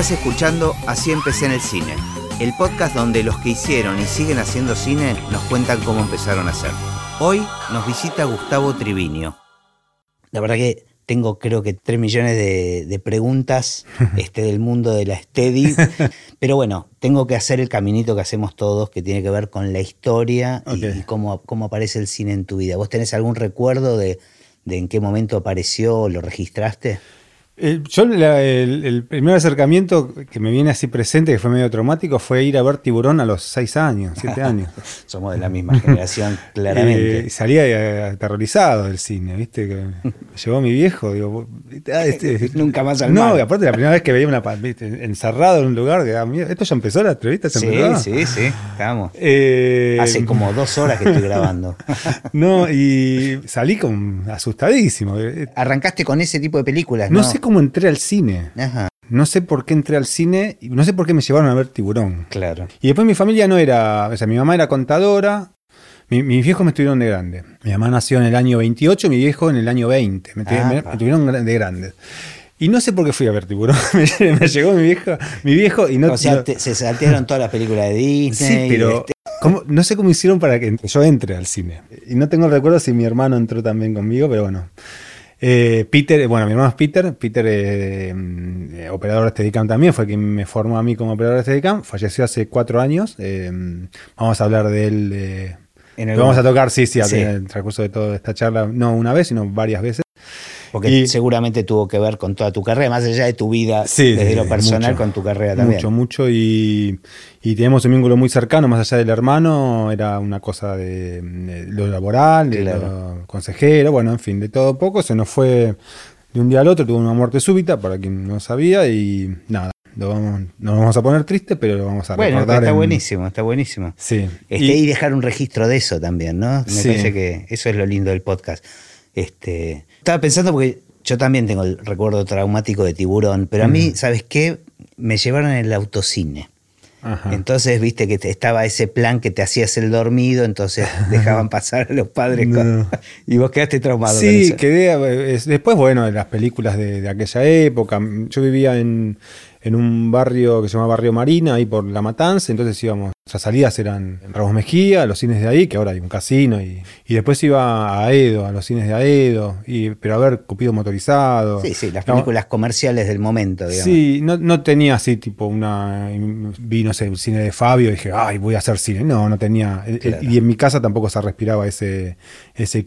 Estás escuchando Así empecé en el cine, el podcast donde los que hicieron y siguen haciendo cine nos cuentan cómo empezaron a hacer. Hoy nos visita Gustavo Triviño. La verdad que tengo creo que 3 millones de preguntas del mundo de la Steady, pero bueno, tengo que hacer el caminito que hacemos todos que tiene que ver con la historia y cómo aparece el cine en tu vida. ¿Vos tenés algún recuerdo de en qué momento apareció, lo registraste? Yo el primer acercamiento que me viene así presente, que fue medio traumático, fue ir a ver Tiburón a los 6 años, 7 años. Somos de la misma generación, claramente. Salía aterrorizado del cine, ¿viste? Que me llevó mi viejo. Digo, nunca más al mar. No, y aparte la primera vez que veía una encerrado en un lugar, que esto ya empezó la entrevista. Sí, estamos. Hace como 2 horas que estoy grabando. No, y salí asustadísimo. Arrancaste con ese tipo de películas, ¿no? No sé cómo entré al cine. Ajá. No sé por qué entré al cine y no sé por qué me llevaron a ver Tiburón. Claro. Y después mi familia no era... O sea, mi mamá era contadora. Mis viejos me estuvieron de grande. Mi mamá nació en el año 28, mi viejo en el año 20. Me tuvieron de grande. Y no sé por qué fui a ver Tiburón. Me llegó mi viejo y no... O sea, se saltearon todas las películas de Disney. Sí, pero... no sé cómo hicieron para que yo entre al cine. Y no tengo el recuerdo si mi hermano entró también conmigo, pero bueno... mi hermano es Peter, operador de Steadicam también, fue quien me formó a mí como operador de Steadicam, falleció hace 4 años, vamos a hablar de él, vamos a tocar, sí. En el transcurso de toda esta charla, no una vez, sino varias veces. Porque seguramente tuvo que ver con toda tu carrera, más allá de tu vida, desde lo personal, mucho, con tu carrera también. Mucho, y tenemos un vínculo muy cercano, más allá del hermano, era una cosa de lo laboral, claro, de lo consejero, bueno, en fin, de todo poco, se nos fue de un día al otro, tuvo una muerte súbita, para quien no sabía, y nada. Nos vamos a poner tristes, pero lo vamos a recordar. Bueno, está buenísimo. Sí. Y dejar un registro de eso también, ¿no? Me parece que eso es lo lindo del podcast. Estaba pensando porque yo también tengo el recuerdo traumático de Tiburón, pero a mí, ¿sabes qué? Me llevaron en el autocine. Ajá. Entonces, viste que estaba ese plan que te hacías el dormido, entonces dejaban pasar a los padres y vos quedaste traumado. Sí, quedé. Después, bueno, las películas de aquella época. Yo vivía en un barrio que se llama Barrio Marina, ahí por La Matanza, entonces íbamos, nuestras salidas eran en Ramos Mejía, los cines de ahí, que ahora hay un casino, y después iba a Edo, a los cines de Aedo, pero a ver Cupido motorizado. Sí, las películas comerciales del momento, digamos. Sí, no tenía así tipo vi, no sé, un cine de Fabio y dije, ay, voy a hacer cine. No tenía, claro. Y en mi casa tampoco se respiraba ese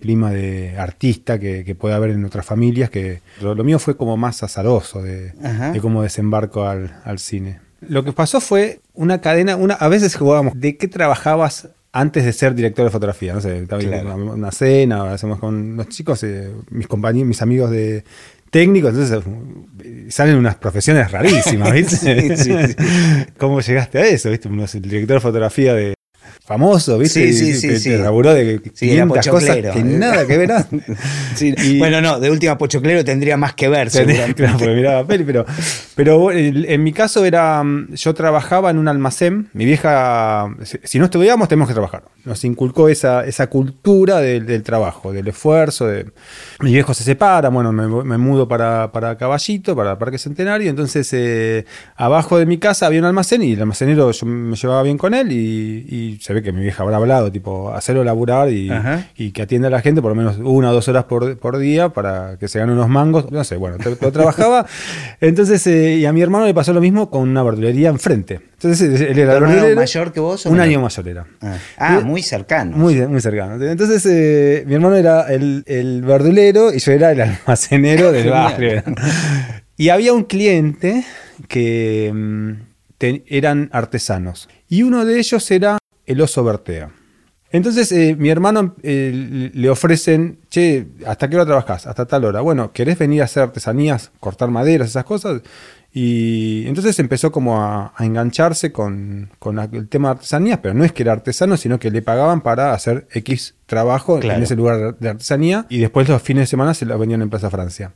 clima de artista que puede haber en otras familias, que lo mío fue como más azaroso de cómo desembarco al cine. Lo que pasó fue una cadena, a veces jugábamos de qué trabajabas antes de ser director de fotografía, no sé, claro, una cena, hacemos con los chicos, mis amigos de técnicos, entonces salen unas profesiones rarísimas, ¿viste? Sí. ¿Cómo llegaste a eso? ¿Viste? El director de fotografía de famoso, ¿viste? Sí. Te laburó de 500 cosas que nada que ver. Sí. Bueno, no, de última Pocho Clero tendría más que ver, seguramente. Claro, porque miraba peli, pero en mi caso era, yo trabajaba en un almacén. Mi vieja, si no estudiamos, tenemos que trabajar. Nos inculcó esa cultura del trabajo, del esfuerzo. Mi viejo se separa, bueno, me mudo para Caballito, para Parque Centenario. Entonces, abajo de mi casa había un almacén y el almacenero yo me llevaba bien con él y se ve que mi vieja habrá hablado, tipo, hacerlo laburar y que atienda a la gente por lo menos 1 o 2 horas por día para que se gane unos mangos, no sé, bueno, todo trabajaba. Entonces, y a mi hermano le pasó lo mismo con una verdulería enfrente. Entonces, él era mayor que vos. Un año mayor era. Muy cercano. Muy cercano. Entonces, mi hermano era el verdulero y yo era el almacenero del barrio. Y había un cliente que eran artesanos. Y uno de ellos era el Oso Bertea. Entonces, mi hermano le ofrecen, che, ¿hasta qué hora trabajás? Hasta tal hora. Bueno, ¿querés venir a hacer artesanías, cortar maderas, esas cosas? Y entonces empezó como a engancharse con el tema de artesanías, pero no es que era artesano, sino que le pagaban para hacer X trabajo, claro, en ese lugar de artesanía, y después los fines de semana se lo vendían en Plaza Francia.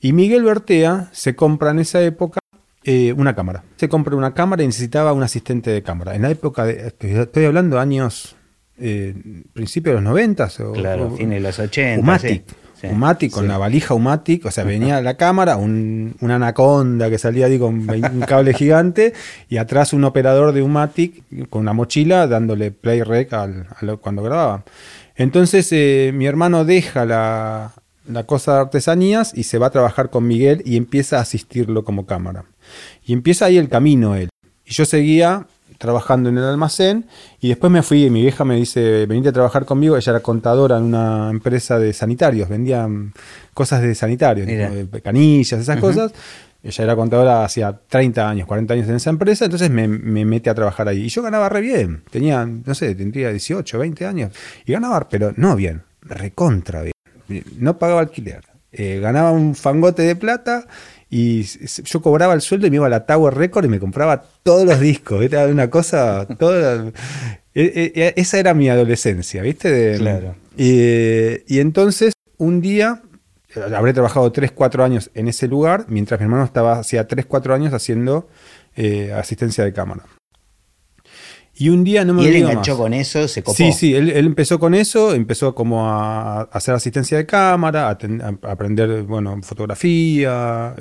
Y Miguel Bertea se compra en esa época una cámara. Se compra una cámara y necesitaba un asistente de cámara. En la época, estoy hablando años, principios de los 90, claro, fines de los 80. Humatic. Sí. Humatic, con la valija Humatic, o sea, venía la cámara, una anaconda que salía ahí con un cable gigante, y atrás un operador de Humatic con una mochila dándole play rec cuando grababa. Entonces mi hermano deja la cosa de artesanías y se va a trabajar con Miguel y empieza a asistirlo como cámara. Y empieza ahí el camino él. Y yo seguía trabajando en el almacén y después me fui y mi vieja me dice, venite a trabajar conmigo. Ella era contadora en una empresa de sanitarios, vendían cosas de sanitarios, ¿no? Canillas, esas cosas. Ella era contadora hacía 30 años, 40 años en esa empresa, entonces me mete a trabajar ahí. Y yo ganaba re bien, tenía, no sé, tendría 18, 20 años y ganaba, pero no bien, recontra bien. No pagaba alquiler, ganaba un fangote de plata y yo cobraba el sueldo y me iba a la Tower Record y me compraba todos los discos, era una cosa, esa era mi adolescencia, ¿viste? Claro. Y entonces un día, habré trabajado 3-4 años en ese lugar, mientras mi hermano estaba hacía 3-4 años haciendo asistencia de cámara. Y un día no me olvido más. ¿Y él enganchó con eso? ¿Se copó? Sí, él empezó con eso, empezó como a hacer asistencia de cámara, a aprender, bueno, fotografía,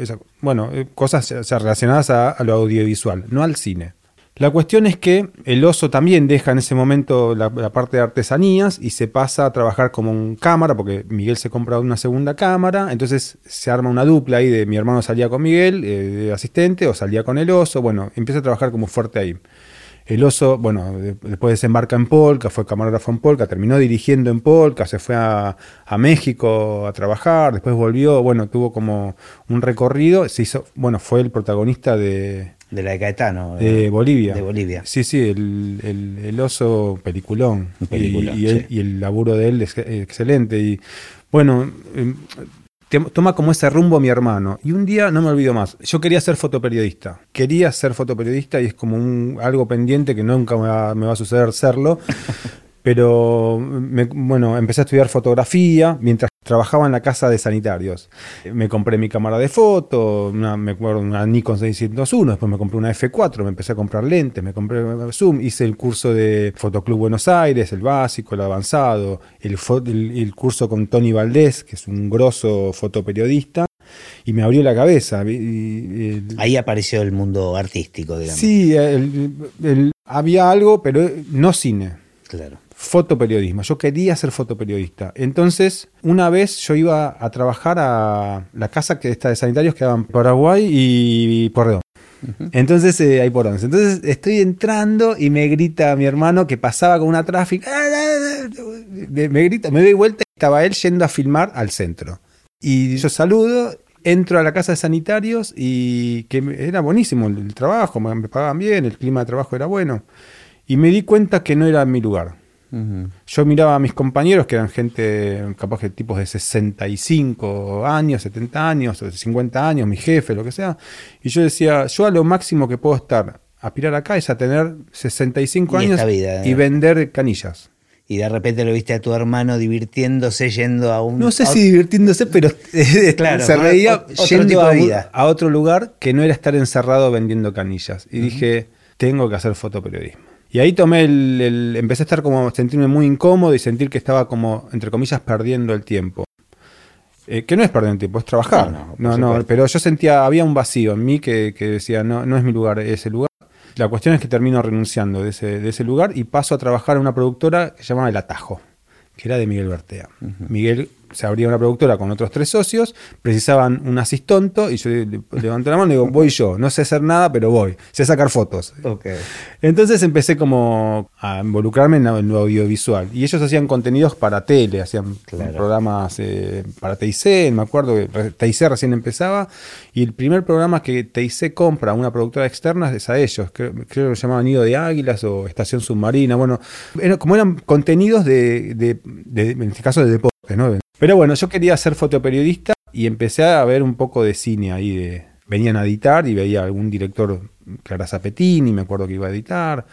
cosas relacionadas a lo audiovisual, no al cine. La cuestión es que el Oso también deja en ese momento la parte de artesanías y se pasa a trabajar como un cámara, porque Miguel se compra una segunda cámara, entonces se arma una dupla ahí de mi hermano salía con Miguel, de asistente, o salía con el Oso, empieza a trabajar como fuerte ahí. El Oso, después desembarca en Polka, fue camarógrafo en Polka, terminó dirigiendo en Polka, se fue a México a trabajar, después volvió, tuvo como un recorrido, se hizo, fue el protagonista de la de Caetano, de Bolivia. Sí, el Oso, peliculón. El laburo de él es excelente. Y toma como ese rumbo mi hermano. Y un día, no me olvido más, yo quería ser fotoperiodista y es como algo pendiente que nunca me va a suceder serlo. Pero, empecé a estudiar fotografía mientras trabajaba en la casa de sanitarios. Me compré mi cámara de foto, me acuerdo una Nikon 601, después me compré una F4, me empecé a comprar lentes, me compré zoom, hice el curso de Fotoclub Buenos Aires, el básico, el avanzado, el curso con Tony Valdés, que es un grosso fotoperiodista. Y me abrió la cabeza. Ahí apareció el mundo artístico, digamos. Sí, había algo, pero no cine. Claro. Fotoperiodismo, yo quería ser fotoperiodista. Entonces, una vez yo iba a trabajar a la casa que está de sanitarios que daban Paraguay y Porredón. Entonces, ahí por 11. Entonces, estoy entrando y me grita mi hermano que pasaba con una tráfica. Me grita, me doy vuelta y estaba él yendo a filmar al centro. Y yo saludo, entro a la casa de sanitarios y que era buenísimo el trabajo, me pagaban bien, el clima de trabajo era bueno. Y me di cuenta que no era mi lugar. Yo miraba a mis compañeros que eran gente, capaz que tipos de 65 años, 70 años, 50 años, mi jefe, lo que sea. Y yo decía, yo a lo máximo que puedo aspirar acá es a tener 65 años y vender canillas. Y de repente lo viste a tu hermano divirtiéndose yendo a un... No sé si divirtiéndose, pero claro, se reía yendo a otro lugar que no era estar encerrado vendiendo canillas. Y dije, tengo que hacer fotoperiodismo. Y ahí tomé empecé a estar como sentirme muy incómodo y sentir que estaba como, entre comillas, perdiendo el tiempo. Que no es perder el tiempo, es trabajar. No, pero yo sentía, había un vacío en mí que decía, no es mi lugar, es ese lugar. La cuestión es que termino renunciando de ese lugar y paso a trabajar en una productora que se llamaba El Atajo, que era de Miguel Bertea. Miguel se abría una productora con otros 3 socios, precisaban un asistonto y yo levanté la mano y digo, voy yo, no sé hacer nada, pero voy, sé sacar fotos. Okay. Entonces empecé como a involucrarme en lo audiovisual y ellos hacían contenidos para tele, hacían programas para TIC, me acuerdo que TIC recién empezaba y el primer programa que TIC compra a una productora externa es a ellos, creo que se llamaba Nido de Águilas o Estación Submarina, como eran contenidos de en este caso de deporte, ¿no? Pero yo quería ser fotoperiodista y empecé a ver un poco de cine ahí. Venían a editar y veía algún director, Clara Zapetini, me acuerdo que iba a editar,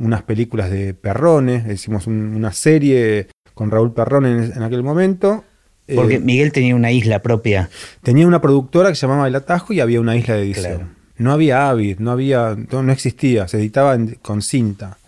unas películas de Perrones, hicimos una serie con Raúl Perrones en aquel momento. Porque Miguel tenía una isla propia. Tenía una productora que se llamaba El Atajo y había una isla de edición. Claro. No había Avid, no existía, se editaba con cinta.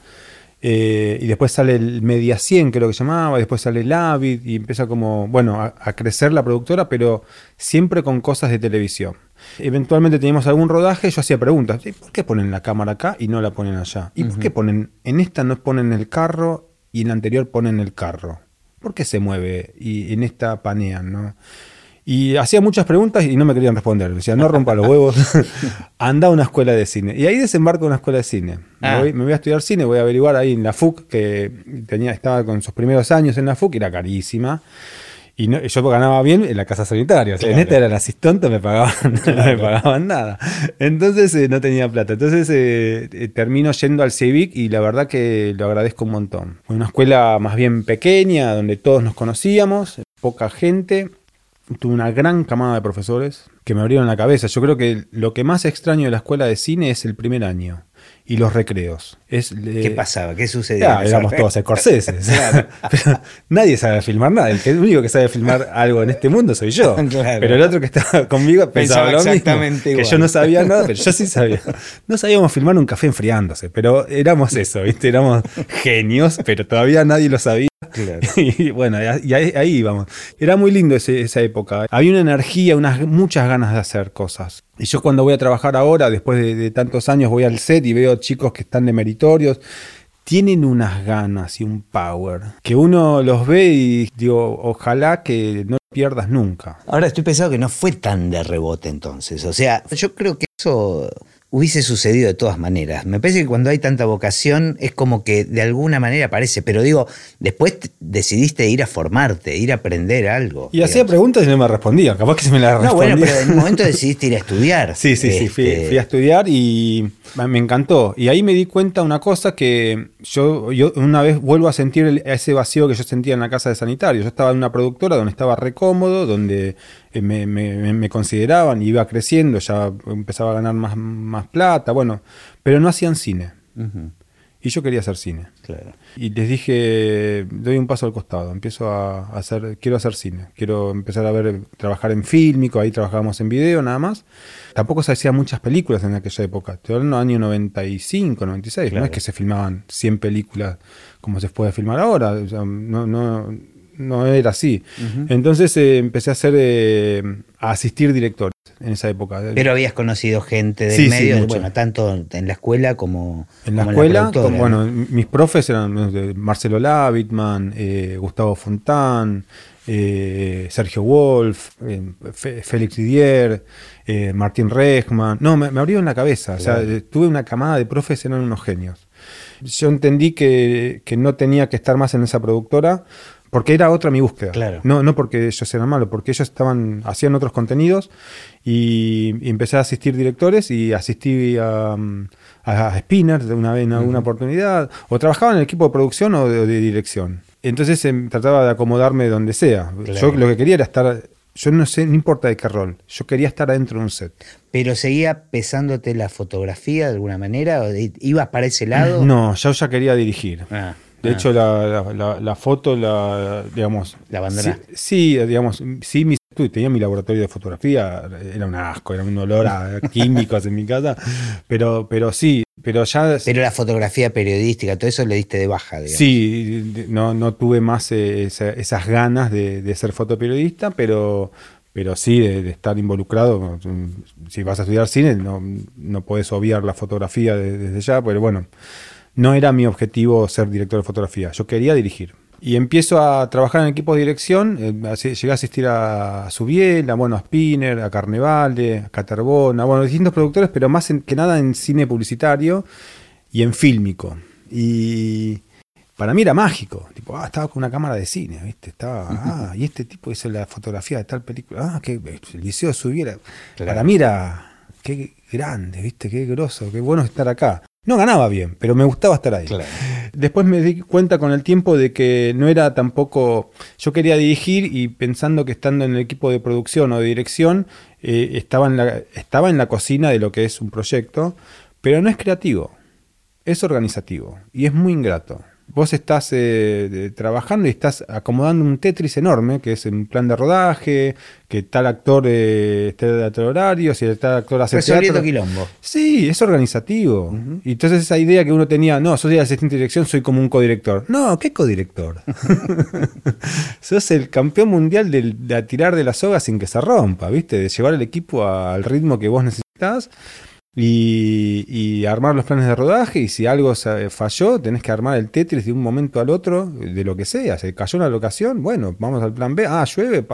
Y después sale el Media 100, creo que llamaba, después sale el Avid, y empieza como, bueno, a crecer la productora, pero siempre con cosas de televisión. Eventualmente teníamos algún rodaje, yo hacía preguntas, ¿por qué ponen la cámara acá y no la ponen allá? ¿Y por qué ponen, en esta no ponen el carro y en la anterior ponen el carro? ¿Por qué se mueve y en esta panean, no? Y hacía muchas preguntas y no me querían responder. Me decían, no rompa los huevos, anda a una escuela de cine. Y ahí desembarco en una escuela de cine. Me voy a estudiar cine, voy a averiguar ahí en la FUC, que estaba con sus primeros años en la FUC, era carísima. Y no, yo ganaba bien en la casa sanitaria. O sea, claro. En esta era el asistente, no me pagaban nada. Entonces no tenía plata. Entonces termino yendo al CIVIC y la verdad que lo agradezco un montón. Fue una escuela más bien pequeña, donde todos nos conocíamos, poca gente. Tuve una gran camada de profesores que me abrieron la cabeza. Yo creo que lo que más extraño de la escuela de cine es el primer año y los recreos. ¿Qué pasaba? ¿Qué sucedía? Éramos todos escorceses. Claro. Pero nadie sabe filmar nada. El único que sabe filmar algo en este mundo soy yo. Claro. Pero el otro que estaba conmigo pensaba lo exactamente mismo. Igual. Que yo no sabía nada, pero yo sí sabía. No sabíamos filmar un café enfriándose, pero éramos eso, ¿viste? Éramos genios, pero todavía nadie lo sabía. Claro. Y bueno, y ahí íbamos. Era muy lindo esa época. Había una energía, muchas ganas de hacer cosas. Y yo cuando voy a trabajar ahora, después de tantos años, voy al set y veo chicos que están de meritorios. Tienen unas ganas y un power que uno los ve y digo, ojalá que no pierdas nunca. Ahora estoy pensando que no fue tan de rebote entonces. O sea, yo creo que eso hubiese sucedido de todas maneras. Me parece que cuando hay tanta vocación es como que de alguna manera aparece. Pero digo, después decidiste ir a formarte, ir a aprender algo. Y hacía preguntas y no me respondía. Capaz que se me la respondía. No, bueno, pero en un momento decidiste ir a estudiar. Sí, fui a estudiar y me encantó. Y ahí me di cuenta una cosa que yo una vez vuelvo a sentir ese vacío que yo sentía en la casa de sanitario. Yo estaba en una productora donde estaba re cómodo, donde me consideraban, iba creciendo, ya empezaba a ganar más plata, bueno, pero no hacían cine. Uh-huh. Y yo quería hacer cine. Claro. Y les dije, doy un paso al costado, empiezo a hacer, quiero hacer cine, quiero empezar trabajar en fílmico, ahí trabajábamos en video nada más. Tampoco se hacían muchas películas en aquella época, estoy hablando del año 95, 96, claro. No es que se filmaban 100 películas como se puede filmar ahora, o sea, no era así. Uh-huh. Entonces empecé a asistir directores en esa época. Pero habías conocido gente del medio, bueno, tanto en la escuela como en la escuela, como, bueno, mis profes eran Marcelo Lavitman, Gustavo Fontán, Sergio Wolf, Félix Didier, Martín Rechman. No, me abrieron la cabeza. Claro. O sea, tuve una camada de profes, eran unos genios. Yo entendí que no tenía que estar más en esa productora. Porque era otra mi búsqueda. Claro. No porque ellos eran malos, porque ellos hacían otros contenidos y empecé a asistir directores y asistí a Spinner de una vez en alguna oportunidad. O trabajaba en el equipo de producción o de dirección. Entonces trataba de acomodarme donde sea. Claro. Yo lo que quería era estar. Yo no sé, no importa de qué rol. Yo quería estar adentro de un set. ¿Pero seguía pesándote la fotografía de alguna manera? ¿Ibas para ese lado? No, yo ya quería dirigir. De hecho, la foto, digamos... ¿La abandonaste? Sí, digamos, sí, tenía mi laboratorio de fotografía, era un asco, era un olor a químicos en mi casa, pero sí, pero ya... Pero la fotografía periodística, todo eso le diste de baja, digamos. Sí, no tuve más esas ganas de ser fotoperiodista, pero sí, de estar involucrado. Si vas a estudiar cine, no podés obviar la fotografía desde ya, pero bueno... No era mi objetivo ser director de fotografía, yo quería dirigir. Y empiezo a trabajar en equipos de dirección, llegué a asistir a Subiel, a Spinner, a Carnevale, a Caterbona, bueno, distintos productores, pero más que nada en cine publicitario y en fílmico. Y para mí era mágico, tipo, estaba con una cámara de cine, ¿viste? Estaba, y este tipo hizo la fotografía de tal película, que el liceo de Subiel, claro. Para mí era, qué grande, ¿viste? Qué grosso, qué bueno estar acá. No ganaba bien, pero me gustaba estar ahí. Claro. Después me di cuenta con el tiempo de que no era tampoco... Yo quería dirigir y pensando que estando en el equipo de producción o de dirección, estaba en la cocina de lo que es un proyecto, pero no es creativo, es organizativo y es muy ingrato. vos estás trabajando y estás acomodando un Tetris enorme, que es un plan de rodaje, que tal actor esté a tal horario, si tal actor hace teatro. Quilombo. Sí, es organizativo. Uh-huh. Y entonces esa idea que uno tenía, no, soy el asistente de dirección, soy como un codirector. No, ¿qué codirector? Sos el campeón mundial de tirar de la soga sin que se rompa, ¿viste? De llevar el equipo al ritmo que vos necesitás. Y armar los planes de rodaje, y si algo falló, tenés que armar el Tetris de un momento al otro, de lo que sea. Se cayó una locación, bueno, vamos al plan B, llueve.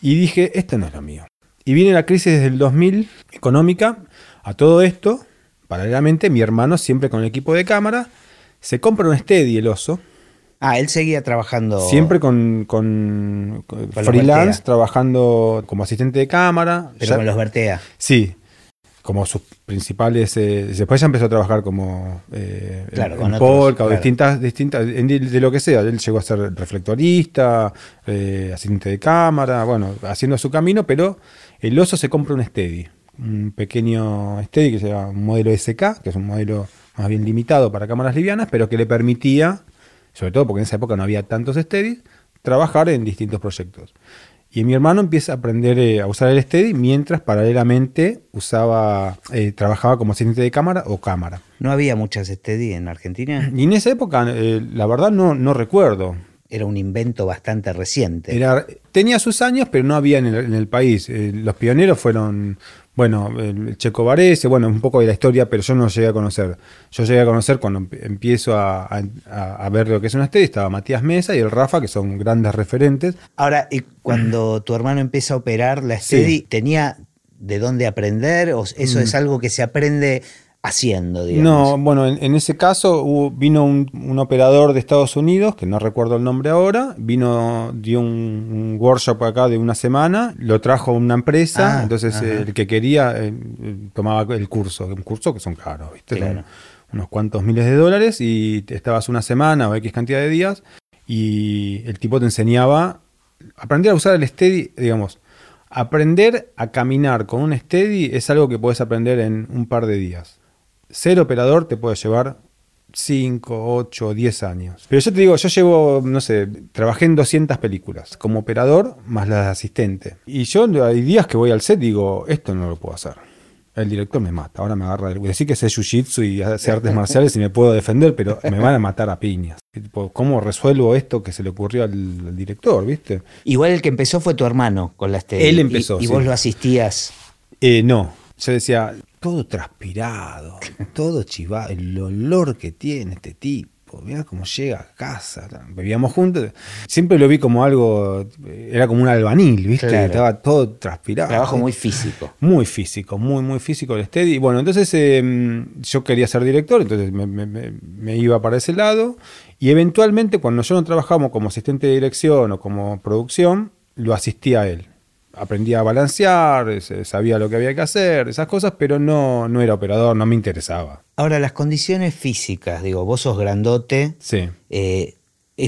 Y dije, esto no es lo mío. Y viene la crisis desde el 2000, económica. A todo esto, paralelamente, mi hermano, siempre con el equipo de cámara, se compra un Steady, el Oso. Él seguía trabajando... Siempre con freelance, trabajando como asistente de cámara. Pero ya, con los Bertea. Sí. Como sus principales... después ya empezó a trabajar como... con Polka, claro. distintas de lo que sea. Él llegó a ser reflectorista, asistente de cámara, bueno, haciendo su camino, pero el Oso se compra un Steady. Un pequeño Steady que se llama un modelo SK, que es un modelo más bien limitado para cámaras livianas, pero que le permitía, sobre todo porque en esa época no había tantos Steady, trabajar en distintos proyectos. Y mi hermano empieza a aprender a usar el Steady mientras paralelamente trabajaba como asistente de cámara o cámara. ¿No había muchas Steady en Argentina? Y en esa época, la verdad, no recuerdo. Era un invento bastante reciente. Tenía sus años, pero no había en el país. Los pioneros fueron, bueno, el Checo Varese, bueno, un poco de la historia, pero yo no llegué a conocer. Yo llegué a conocer cuando empiezo a ver lo que es una Steady, estaba Matías Mesa y el Rafa, que son grandes referentes. Ahora, y cuando tu hermano empieza a operar la Steady, sí. ¿Tenía de dónde aprender? ¿O eso es algo que se aprende haciendo, digamos? No, bueno, en ese caso vino un operador de Estados Unidos, que no recuerdo el nombre ahora, dio un workshop acá de una semana, lo trajo a una empresa, entonces el que quería tomaba el curso, que son caros, ¿viste? Claro. Unos cuantos miles de dólares, y estabas una semana o X cantidad de días, y el tipo te enseñaba aprender a usar el Steady, digamos. Aprender a caminar con un Steady es algo que podés aprender en un par de días. Ser operador te puede llevar 5, 8, 10 años. Pero yo te digo, yo llevo, no sé, trabajé en 200 películas como operador más las de asistente. Y yo hay días que voy al set y digo, esto no lo puedo hacer. El director me mata, ahora me agarra. Decir que sé jiu-jitsu y sé artes marciales y me puedo defender, pero me van a matar a piñas. ¿Cómo resuelvo esto que se le ocurrió al director, viste? Igual el que empezó fue tu hermano con las Steady. Él empezó, y sí. ¿Vos lo asistías? No, yo decía... Todo transpirado, todo chivado, el olor que tiene este tipo, mirá cómo llega a casa, bebíamos juntos, siempre lo vi como algo, era como un albanil, ¿viste? Claro. Estaba todo transpirado. Trabajo muy físico. Muy físico, muy físico el Steady. Bueno, entonces yo quería ser director, entonces me iba para ese lado, y eventualmente cuando yo no trabajaba como asistente de dirección o como producción, lo asistía a él. Aprendía a balancear, sabía lo que había que hacer, esas cosas, pero no era operador, no me interesaba. Ahora, las condiciones físicas, digo, vos sos grandote. Sí.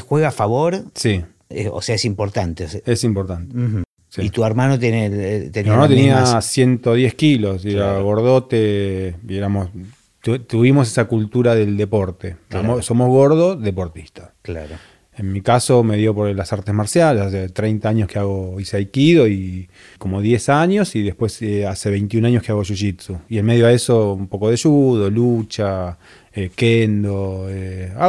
¿Juega a favor? Sí. Es importante. Es importante. Uh-huh. Sí. ¿Y tu hermano tenía? Mi hermano tenía 110 kilos, y claro. Era gordote, y tuvimos esa cultura del deporte. Claro. Somos gordos, deportistas. Claro. En mi caso me dio por las artes marciales, hace 30 años que hice aikido y como 10 años, y después hace 21 años que hago jiu-jitsu. Y en medio de eso un poco de judo, lucha, kendo,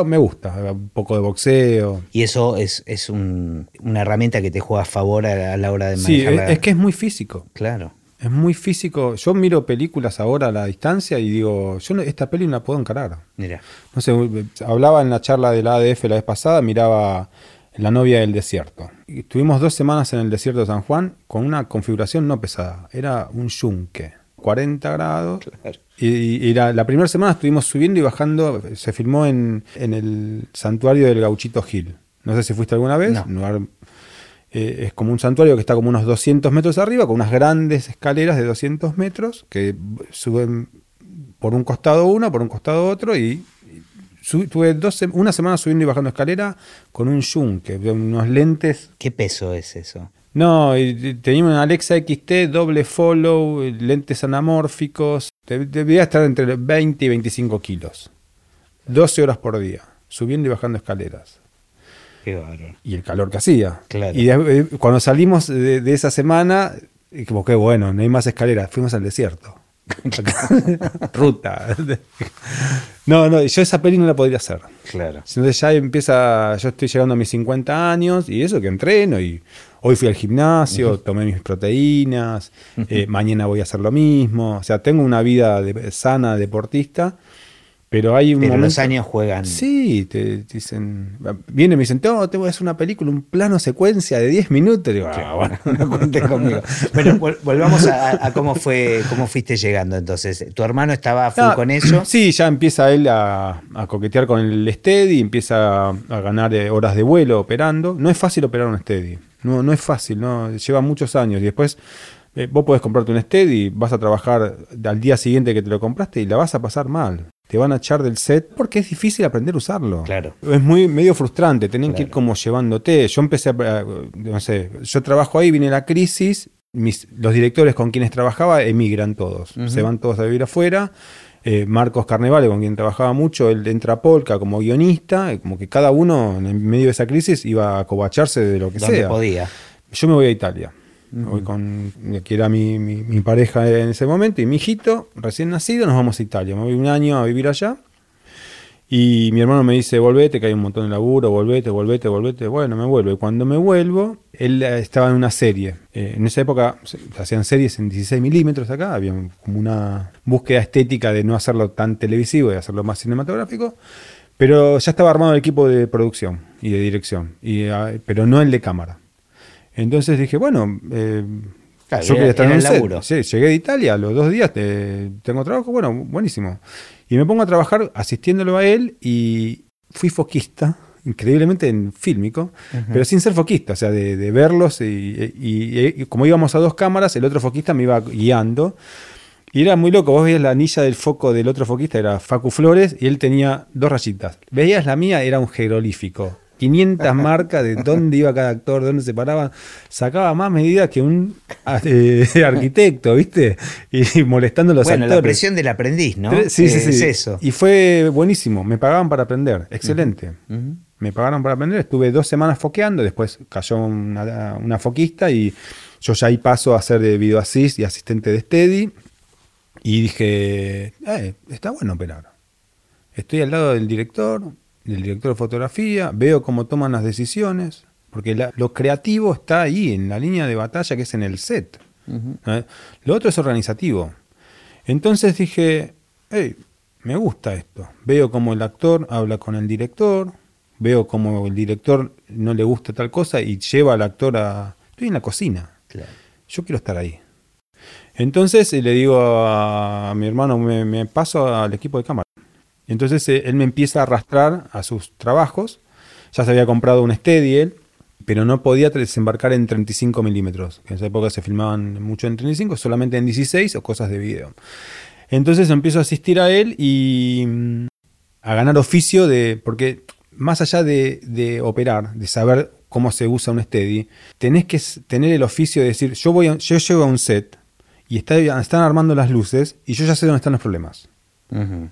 me gusta, un poco de boxeo. Y eso es una herramienta que te juega a favor a la hora de manejar. Sí, es que es muy físico. Claro. Es muy físico. Yo miro películas ahora a la distancia y digo, esta peli no la puedo encarar. Mira. No sé, hablaba en la charla de la ADF la vez pasada, miraba La novia del desierto. Y estuvimos 2 semanas en el desierto de San Juan con una configuración no pesada. Era un yunque, 40 grados. Claro. Y la primera semana estuvimos subiendo y bajando. Se filmó en el santuario del Gauchito Gil. No sé si fuiste alguna vez. No. Es como un santuario que está como unos 200 metros arriba, con unas grandes escaleras de 200 metros que suben por un costado uno, por un costado otro, y tuve una semana subiendo y bajando escalera con un yunque, unos lentes. ¿Qué peso es eso? No, teníamos una Alexa XT, doble follow, lentes anamórficos. Debía estar entre 20 y 25 kilos, 12 horas por día. subiendo y bajando escaleras. Qué bárbaro. Y el calor que hacía. Claro. Y cuando salimos de esa semana, como que bueno, no hay más escaleras, fuimos al desierto. Ruta. No, yo esa peli no la podría hacer. Claro. Entonces ya empieza, yo estoy llegando a mis 50 años y eso que entreno y hoy fui al gimnasio, uh-huh. tomé mis proteínas, uh-huh. Mañana voy a hacer lo mismo, o sea, tengo una vida sana, deportista, pero hay un momento, los años juegan. Sí, te dicen, vienen y me dicen, no, te voy a hacer una película, un plano secuencia de 10 minutos. Digo, bueno, no cuentes conmigo. Bueno, volvamos a cómo fuiste llegando entonces. ¿Tu hermano estaba full con eso? Sí, ya empieza él a coquetear con el steady, empieza a ganar horas de vuelo operando. No es fácil operar un steady, no es fácil, no lleva muchos años y después... vos podés comprarte un steady, vas a trabajar al día siguiente que te lo compraste y la vas a pasar mal. Te van a echar del set porque es difícil aprender a usarlo. Claro. Es medio frustrante, tienen que ir como llevándote. Yo empecé no sé, yo trabajo ahí, viene la crisis, los directores con quienes trabajaba emigran todos, uh-huh. se van todos a vivir afuera. Marcos Carnevale, con quien trabajaba mucho, él entra a Polka como guionista, como que cada uno en medio de esa crisis iba a acobacharse de lo que donde sea. Podía. Yo me voy a Italia. Voy con que era mi pareja en ese momento y mi hijito recién nacido, nos vamos a Italia, me voy un año a vivir allá y mi hermano me dice volvete, que hay un montón de laburo, volvete, bueno, me vuelvo. Y cuando me vuelvo, él estaba en una serie, en esa época se hacían series en 16 milímetros acá, había como una búsqueda estética de no hacerlo tan televisivo y hacerlo más cinematográfico, pero ya estaba armado el equipo de producción y de dirección, pero no el de cámara. Entonces dije, bueno, yo quería estar en el laburo. Sí, llegué de Italia, a los 2 días tengo trabajo, bueno, buenísimo. Y me pongo a trabajar asistiéndolo a él y fui foquista, increíblemente en fílmico, uh-huh. pero sin ser foquista, o sea, de verlos y como íbamos a 2 cámaras, el otro foquista me iba guiando. Y era muy loco, vos veías la anilla del foco del otro foquista, era Facu Flores, y él tenía 2 rayitas. Veías la mía, era un jeroglífico. 500 marcas de dónde iba cada actor, de dónde se paraban, sacaba más medidas que un arquitecto, ¿viste? Y molestando a los actores. Bueno, la presión del aprendiz, ¿no? Sí. Es eso. Y fue buenísimo, me pagaban para aprender, excelente. Uh-huh. Uh-huh. Me pagaron para aprender, estuve 2 semanas foqueando, después cayó una foquista y yo ya ahí paso a ser de video assist y asistente de steady y dije, está bueno operar. Estoy al lado del director de fotografía, veo cómo toman las decisiones, porque lo creativo está ahí, en la línea de batalla que es en el set. Uh-huh. Lo otro es organizativo. Entonces dije, me gusta esto. Veo cómo el actor habla con el director, veo cómo el director no le gusta tal cosa y lleva al actor a... Estoy en la cocina. Claro. Yo quiero estar ahí. Entonces le digo a mi hermano, me paso al equipo de cámara. Entonces él me empieza a arrastrar a sus trabajos. Ya se había comprado un steady, pero no podía desembarcar en 35 milímetros. En esa época se filmaban mucho en 35, solamente en 16 o cosas de video. Entonces empiezo a asistir a él y a ganar oficio porque más allá de operar, de saber cómo se usa un steady, tenés que tener el oficio de decir, yo llego a un set y están armando las luces y yo ya sé dónde están los problemas. Uh-huh.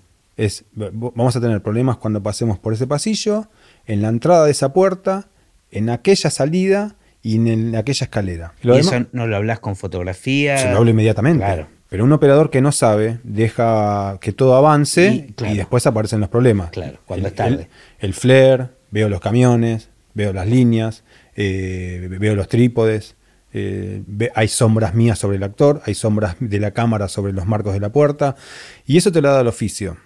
Vamos a tener problemas cuando pasemos por ese pasillo, en la entrada de esa puerta, en aquella salida y en aquella escalera. ¿Y eso no lo hablas con fotografía? Se lo hablo inmediatamente. Claro. Pero un operador que no sabe deja que todo avance y después aparecen los problemas. Claro, cuando es tarde. El flare, veo los camiones, veo las líneas, veo los trípodes. Hay sombras mías sobre el actor, hay sombras de la cámara sobre los marcos de la puerta. Y eso te lo da el oficio.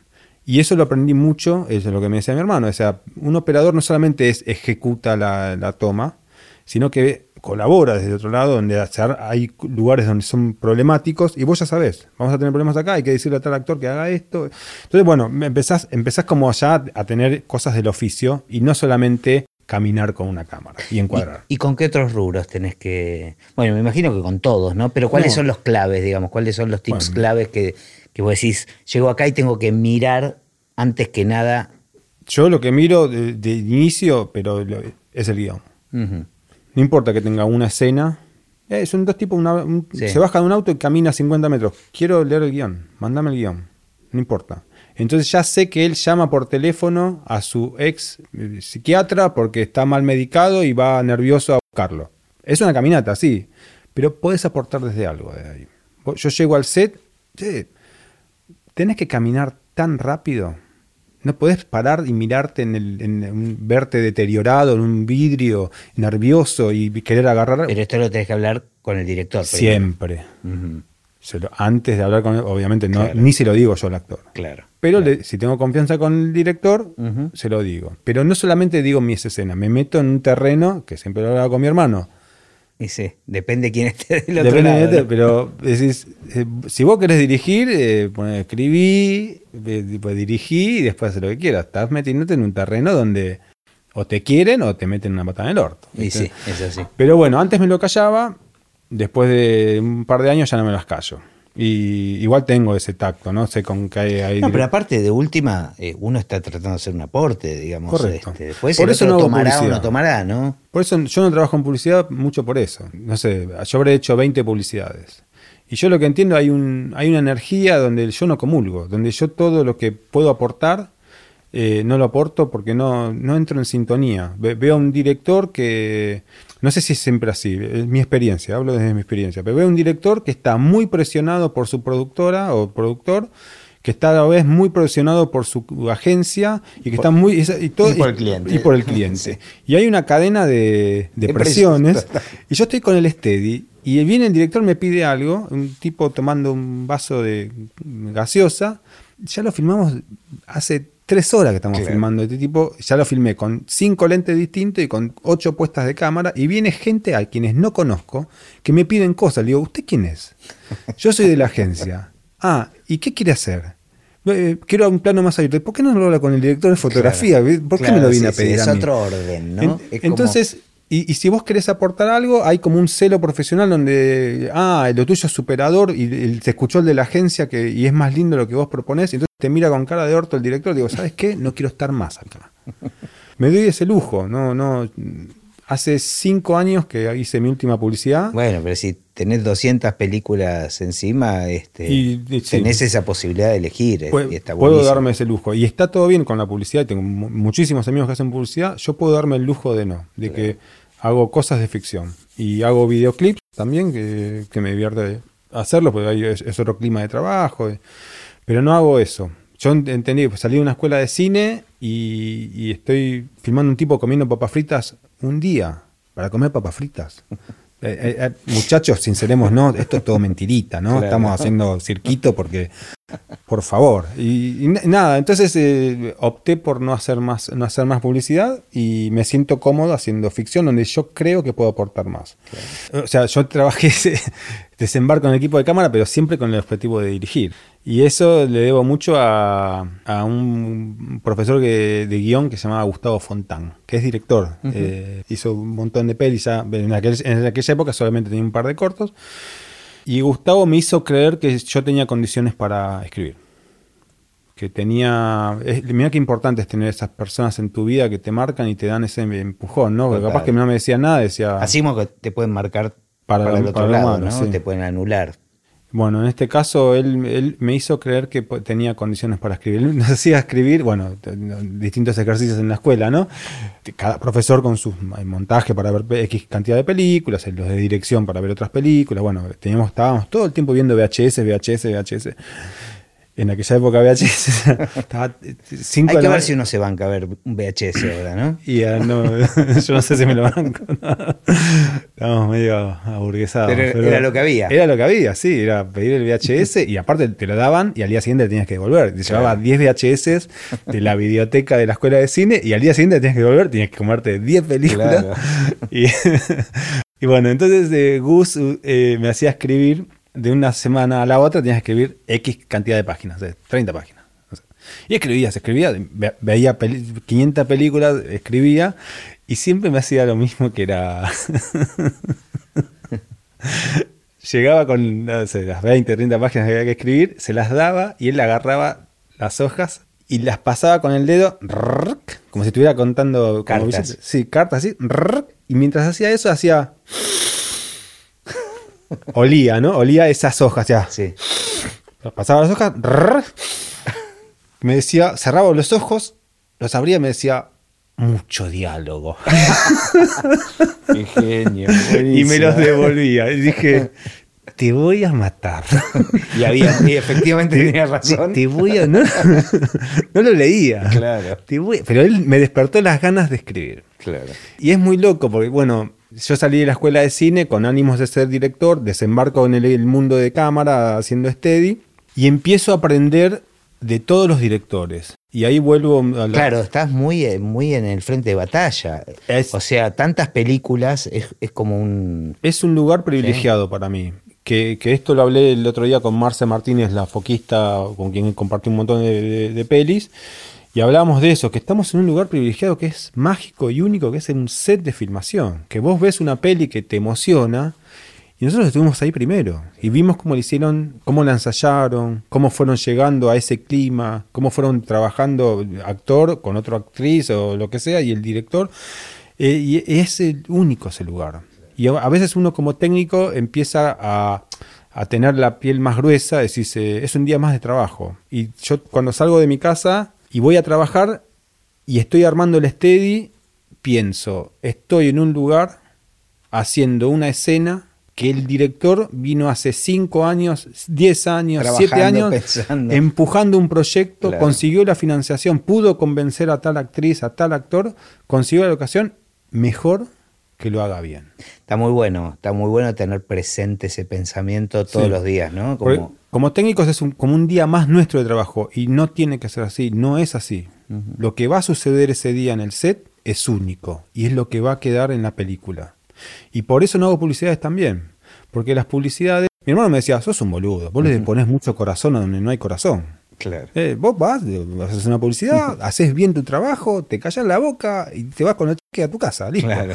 Y eso lo aprendí mucho, eso es lo que me decía mi hermano. O sea, un operador no solamente ejecuta la toma, sino que colabora desde otro lado, donde hay lugares donde son problemáticos, y vos ya sabés, vamos a tener problemas acá, hay que decirle a tal actor que haga esto. Entonces, bueno, empezás como ya a tener cosas del oficio, y no solamente caminar con una cámara y encuadrar. ¿Y con qué otros rubros tenés que...? Bueno, me imagino que con todos, ¿no? Pero ¿cuáles son los claves, digamos? ¿Cuáles son los tips claves que vos decís, llego acá y tengo que mirar antes que nada? Yo lo que miro de inicio, pero es el guión. Uh-huh. No importa que tenga una escena. Son 2 tipos, se baja de un auto y camina 50 metros. Quiero leer el guión, mandame el guión. no importa. Entonces ya sé que él llama por teléfono a su ex psiquiatra porque está mal medicado y va nervioso a buscarlo. Es una caminata, sí, pero podés aportar desde algo de ahí. Yo llego al set, sí, tenés que caminar tan rápido, no podés parar y mirarte verte deteriorado en un vidrio, nervioso y querer agarrar. Pero esto lo tenés que hablar con el director. Siempre. Uh-huh. Antes de hablar con él, obviamente no, claro. Ni se lo digo yo al actor. Claro. Pero claro. Si tengo confianza con el director, uh-huh. Se lo digo. Pero no solamente digo mis escenas, me meto en un terreno que siempre lo hablaba con mi hermano. Y sí, depende quién esté del otro lado. Depende, pero decís, si vos querés dirigir, escribí, pues dirigí y después haz lo que quieras. Estás metiéndote en un terreno donde o te quieren o te meten una patada en el orto. Y sí, es así. Pero bueno, antes me lo callaba, después de un par de años ya no me las callo. Y igual tengo ese tacto, ¿no? Sé con qué hay. No, pero aparte, de última, uno está tratando de hacer un aporte, digamos. Correcto. Después por eso no tomará o no tomará, ¿no? Por eso yo no trabajo en publicidad mucho por eso. No sé, yo habré hecho 20 publicidades. Y yo lo que entiendo, hay una energía donde yo no comulgo, donde yo todo lo que puedo aportar no lo aporto porque no entro en sintonía. Veo a un director que... No sé si es siempre así, es mi experiencia, hablo desde mi experiencia, pero veo un director que está muy presionado por su productora o productor, que está a la vez muy presionado por su agencia y que está muy... Y por el cliente. Y por el cliente. Sí. Y hay una cadena de presiones. Y yo estoy con el steady y viene el director, me pide algo, un tipo tomando un vaso de gaseosa. Ya lo filmamos hace 3 horas que estamos filmando este tipo, ya lo filmé con 5 lentes distintos y con 8 puestas de cámara, y viene gente a quienes no conozco que me piden cosas. Le digo, ¿usted quién es? Yo soy de la agencia. Ah, ¿y qué quiere hacer? Quiero un plano más abierto. ¿Por qué no lo habla con el director de fotografía? Claro, ¿por qué me lo viene a pedir? Es a mí? Otro orden, ¿no? Entonces, y si vos querés aportar algo, hay como un celo profesional donde, lo tuyo es superador y te escuchó el de la agencia y es más lindo lo que vos proponés. Entonces, te mira con cara de orto el director, digo, ¿sabes qué? No quiero estar más acá. Me doy ese lujo. No. Hace 5 años que hice mi última publicidad. Bueno, pero si tenés 200 películas encima, tenés esa posibilidad de elegir. Y está buenísimo. Puedo darme ese lujo. Y está todo bien con la publicidad. Tengo muchísimos amigos que hacen publicidad. Yo puedo darme el lujo que hago cosas de ficción. Y hago videoclips también, que me divierte hacerlo, porque es otro clima de trabajo. Pero no hago eso. Yo entendí, pues salí de una escuela de cine y estoy filmando un tipo comiendo papas fritas un día para comer papas fritas. Muchachos, sinceremos, no, esto es todo mentirita, ¿no? Claro. Estamos haciendo cirquito porque, por favor. Y nada, entonces opté por no hacer más publicidad y me siento cómodo haciendo ficción donde yo creo que puedo aportar más. Claro. O sea, yo trabajé desembarco en el equipo de cámara, pero siempre con el objetivo de dirigir. Y eso le debo mucho a un profesor de guión que se llamaba Gustavo Fontán, que es director. Uh-huh. Hizo un montón de pelis. En aquella época solamente tenía un par de cortos. Y Gustavo me hizo creer que yo tenía condiciones para escribir. Mirá qué importante es tener esas personas en tu vida que te marcan y te dan ese empujón, ¿no? Porque capaz que no me decía nada, decía... Así como que te pueden marcar para el otro lado, ¿no? Sí. Te pueden anular. Bueno, en este caso él me hizo creer que tenía condiciones para escribir. Él nos hacía escribir, bueno, distintos ejercicios en la escuela, ¿no? Cada profesor con su montaje para ver X cantidad de películas, los de dirección para ver otras películas. Bueno, estábamos todo el tiempo viendo VHS. En aquella época VHS estaba 5 Hay que ver si uno se banca a ver un VHS ahora, ¿no? Yo no sé si me lo banco. No. Estábamos medio aburguesados. Pero era lo que había. Era lo que había, sí. Era pedir el VHS y aparte te lo daban y al día siguiente te tenías que devolver. Te llevaba 10 VHS de la biblioteca de la escuela de cine y al día siguiente te tenías que devolver. Tenías que comerte 10 películas. Claro. Y bueno, entonces Gus me hacía escribir. De una semana a la otra tenías que escribir X cantidad de páginas, 30 páginas. No sé. Y escribía, veía 500 películas, escribía, y siempre me hacía lo mismo que era... Llegaba con no sé, las 20, 30 páginas que había que escribir, se las daba y él agarraba las hojas y las pasaba con el dedo, como si estuviera contando... Cartas. Sí, cartas así, y mientras hacía eso hacía... Olía, ¿no? Olía esas hojas ya. Sí. Pasaba las hojas. me decía, cerraba los ojos, los abría y me decía, mucho diálogo. Qué genio, buenísimo. Y me los devolvía. Y dije, te voy a matar. Y había, y efectivamente tenía razón. Te voy a, no lo leía. Claro. Pero él me despertó las ganas de escribir. Claro. Y es muy loco porque, bueno, yo salí de la escuela de cine con ánimos de ser director, desembarco en el mundo de cámara haciendo Steady y empiezo a aprender de todos los directores. Y ahí vuelvo a la... Claro, estás muy en el frente de batalla. O sea, tantas películas, es como un... Es un lugar privilegiado, ¿sí?, para mí. Que esto lo hablé el otro día con Marce Martínez, la foquista, con quien compartí un montón de pelis, y hablábamos de eso, que estamos en un lugar privilegiado que es mágico y único, que es un set de filmación, que vos ves una peli que te emociona, y nosotros estuvimos ahí primero, y vimos cómo lo hicieron, cómo la ensayaron, cómo fueron llegando a ese clima, cómo fueron trabajando actor con otra actriz o lo que sea, y el director, y es único ese lugar. Y a veces uno como técnico empieza a tener la piel más gruesa, decís, es un día más de trabajo. Y yo cuando salgo de mi casa y voy a trabajar y estoy armando el steady, pienso, estoy en un lugar haciendo una escena que el director vino hace 5 años, 10 años, trabajando, 7 años, pensando, empujando un proyecto, claro, consiguió la financiación, pudo convencer a tal actriz, a tal actor, consiguió la locación, mejor que lo haga bien. Está muy bueno tener presente ese pensamiento todos, sí, los días, ¿no? Como técnicos es como un día más nuestro de trabajo y no tiene que ser así, no es así. Uh-huh. Lo que va a suceder ese día en el set es único y es lo que va a quedar en la película. Y por eso no hago publicidades también, porque las publicidades... Mi hermano me decía, sos un boludo, vos, uh-huh, le ponés mucho corazón a donde no hay corazón. Claro. Vos vas, haces una publicidad, haces bien tu trabajo, te callas la boca y te vas con el cheque a tu casa, listo. Claro.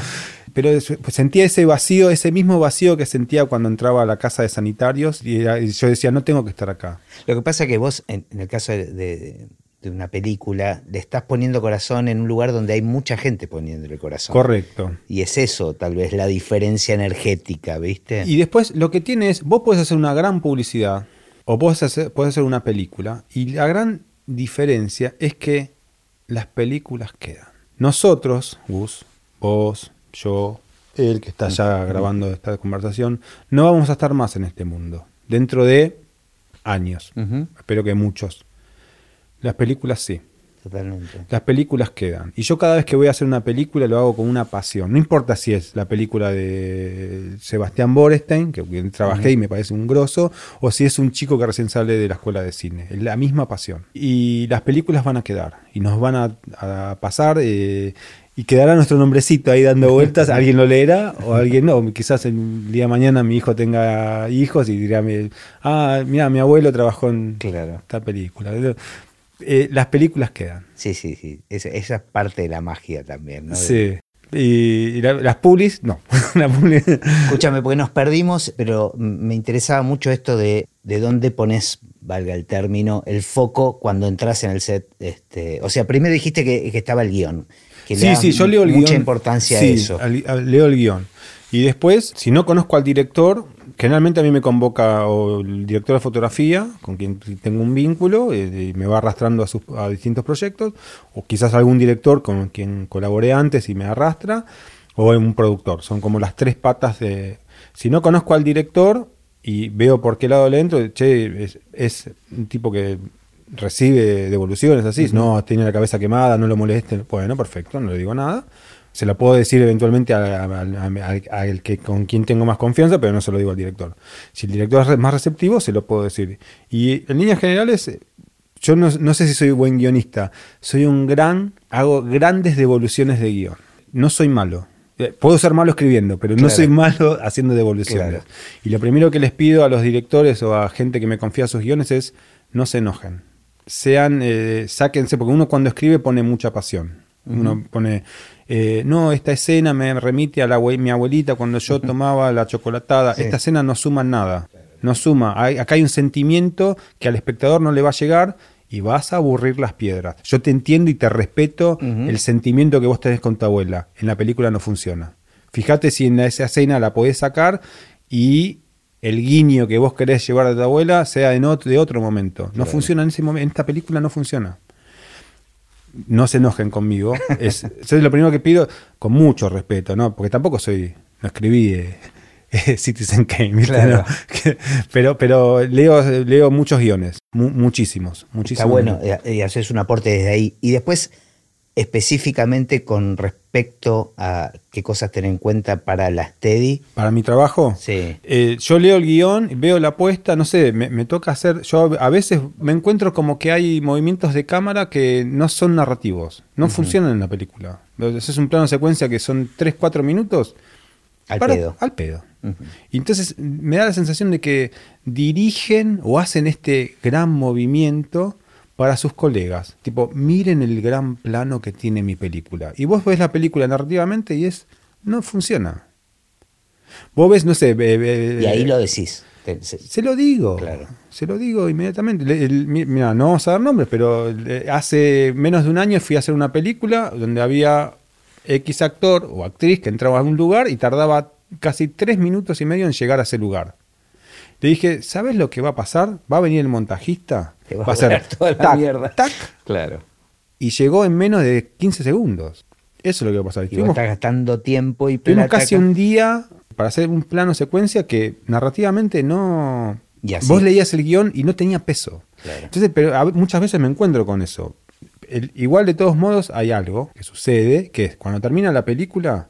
Pero sentía ese vacío, ese mismo vacío que sentía cuando entraba a la casa de sanitarios y yo decía, no tengo que estar acá. Lo que pasa es que vos, en el caso de una película, le estás poniendo corazón en un lugar donde hay mucha gente poniéndole corazón. Correcto. Y es eso, tal vez, la diferencia energética, ¿viste? Y después lo que tiene es, vos podés hacer una gran publicidad o podés hacer una película y la gran diferencia es que las películas quedan. Nosotros, vos... yo, el que está ya grabando esta conversación, no vamos a estar más en este mundo. Dentro de años. Uh-huh. Espero que muchos. Las películas sí. Totalmente. Las películas quedan. Y yo cada vez que voy a hacer una película lo hago con una pasión. No importa si es la película de Sebastián Borestein, que trabajé, uh-huh, y me parece un grosso, o si es un chico que recién sale de la escuela de cine. Es la misma pasión. Y las películas van a quedar. Y nos van a pasar... y quedará nuestro nombrecito ahí dando vueltas, alguien lo leerá o alguien no, quizás el día de mañana mi hijo tenga hijos y dirá, mira, mi abuelo trabajó en, claro, esta película. Las películas quedan. Sí, esa es parte de la magia también, ¿no? Sí. Y las pulis, no. Escúchame, porque nos perdimos, pero me interesaba mucho esto de dónde pones, valga el término, el foco cuando entras en el set. O sea, primero dijiste que estaba el guión. Sí, yo leo el guión. Mucha importancia a eso. Leo el guión. Y después, si no conozco al director, generalmente a mí me convoca o el director de fotografía, con quien tengo un vínculo, y me va arrastrando a distintos proyectos, o quizás algún director con quien colaboré antes y me arrastra, o un productor. Son como las tres patas de... Si no conozco al director y veo por qué lado le entro, es un tipo que... recibe devoluciones así, uh-huh, no, tiene la cabeza quemada, no lo molesten, bueno, perfecto, no le digo nada, se lo puedo decir eventualmente al que con quien tengo más confianza, pero no se lo digo al director. Si el director es más receptivo, se lo puedo decir. Y en líneas generales, yo no sé si soy buen guionista, hago grandes devoluciones de guión, no soy malo. Puedo ser malo escribiendo, pero claro, no soy malo haciendo devoluciones. Claro. Y lo primero que les pido a los directores o a gente que me confía sus guiones es no se enojen. Sáquense, porque uno cuando escribe pone mucha pasión. Uno, uh-huh, pone, esta escena me remite a mi abuelita cuando yo tomaba la chocolatada. Sí. Esta escena no suma nada, no suma. Acá hay un sentimiento que al espectador no le va a llegar y vas a aburrir las piedras. Yo te entiendo y te respeto, uh-huh, el sentimiento que vos tenés con tu abuela. En la película no funciona. Fíjate si en esa escena la podés sacar y... el guiño que vos querés llevar a tu abuela sea de otro momento. No funciona en ese momento. En esta película no funciona. no se enojen conmigo. Eso es lo primero que pido, con mucho respeto, ¿no? Porque tampoco soy, no escribí Citizen Kane, claro. ¿No? Pero leo muchos guiones, muchísimos. Está bueno, y haces un aporte desde ahí. Y después, específicamente con respecto a qué cosas tener en cuenta para la Steady. ¿Para mi trabajo? Sí. Yo leo el guión, veo la apuesta, no sé, me toca hacer... Yo a veces me encuentro como que hay movimientos de cámara que no son narrativos, no funcionan en la película. Es un plano secuencia que son 3, 4 minutos. Al pedo. Y entonces me da la sensación de que dirigen o hacen este gran movimiento... para sus colegas, tipo, miren el gran plano que tiene mi película. Y vos ves la película narrativamente y es, no funciona. Vos ves, no sé... y ahí lo decís. Se lo digo. Claro. Se lo digo inmediatamente. Mira, no vamos a dar nombres, pero hace menos de un año fui a hacer una película donde había X actor o actriz que entraba a algún lugar y tardaba casi 3 minutos y medio en llegar a ese lugar. Le dije, ¿sabés lo que va a pasar? Va a venir el montajista, va a hacer toda la mierda. Tac, claro. Y llegó en menos de 15 segundos. Eso es lo que va a pasar. Y estás gastando tiempo y plata. Tuvimos casi un día para hacer un plano secuencia que narrativamente no... Vos leías el guión y no tenía peso. Claro. Entonces, pero muchas veces me encuentro con eso. Igual, de todos modos, hay algo que sucede, que es cuando termina la película,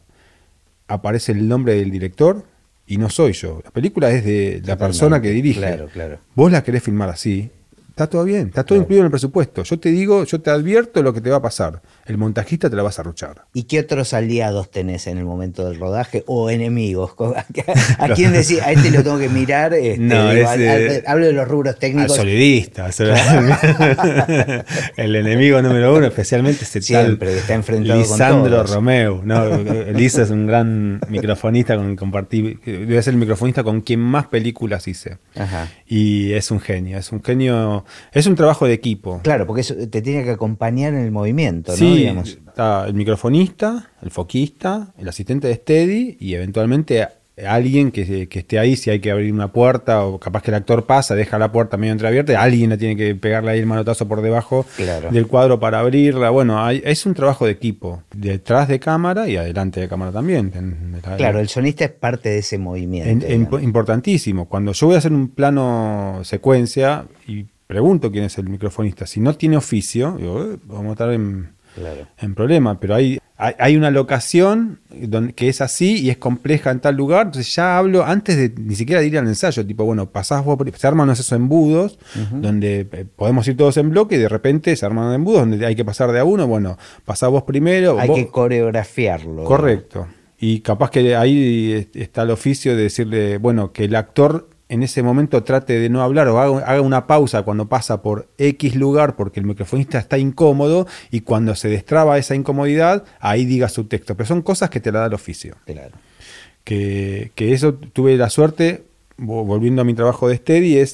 aparece el nombre del director... Y no soy yo. La película es de la persona que dirige. Claro, claro. Vos la querés filmar así. Está todo bien. Está todo incluido en el presupuesto. Yo te digo, yo te advierto lo que te va a pasar. El montajista te la vas a arruchar. ¿Y qué otros aliados tenés en el momento del rodaje? ¿O enemigos? ¿A quién decís? A este lo tengo que mirar. No, digo, hablo de los rubros técnicos. Al solidista. Claro. El enemigo número uno, especialmente ese siempre, tal, que está enfrentado Lisandro con todos. Romeu. No, Lisa es un gran microfonista con el que compartí. Debe ser el microfonista con quien más películas hice. Ajá. Y es un genio. Es un trabajo de equipo. Claro, porque eso te tiene que acompañar en el movimiento, ¿no? Sí, digamos. Está el microfonista, el foquista, el asistente de Steady y eventualmente alguien que esté ahí si hay que abrir una puerta o capaz que el actor pasa, deja la puerta medio entreabierta y alguien la tiene que pegarle ahí el manotazo por debajo del cuadro para abrirla. Bueno, es un trabajo de equipo, detrás de cámara y adelante de cámara también. Claro, el sonista es parte de ese movimiento. Importantísimo. Cuando yo voy a hacer un plano secuencia y pregunto quién es el microfonista, si no tiene oficio, digo, vamos a estar en problema, pero hay una locación donde, que es así y es compleja en tal lugar, entonces ya hablo antes de ni siquiera de ir al ensayo, tipo, bueno, pasás vos, se arman esos embudos donde podemos ir todos en bloque y de repente se arman embudos donde hay que pasar de a uno, bueno, pasás vos primero. Hay que coreografiarlo. Correcto. Y capaz que ahí está el oficio de decirle, bueno, que el actor en ese momento trate de no hablar o haga una pausa cuando pasa por X lugar porque el microfonista está incómodo y cuando se destraba esa incomodidad, ahí diga su texto. Pero son cosas que te la da el oficio. Claro. Que eso tuve la suerte, volviendo a mi trabajo de Steady,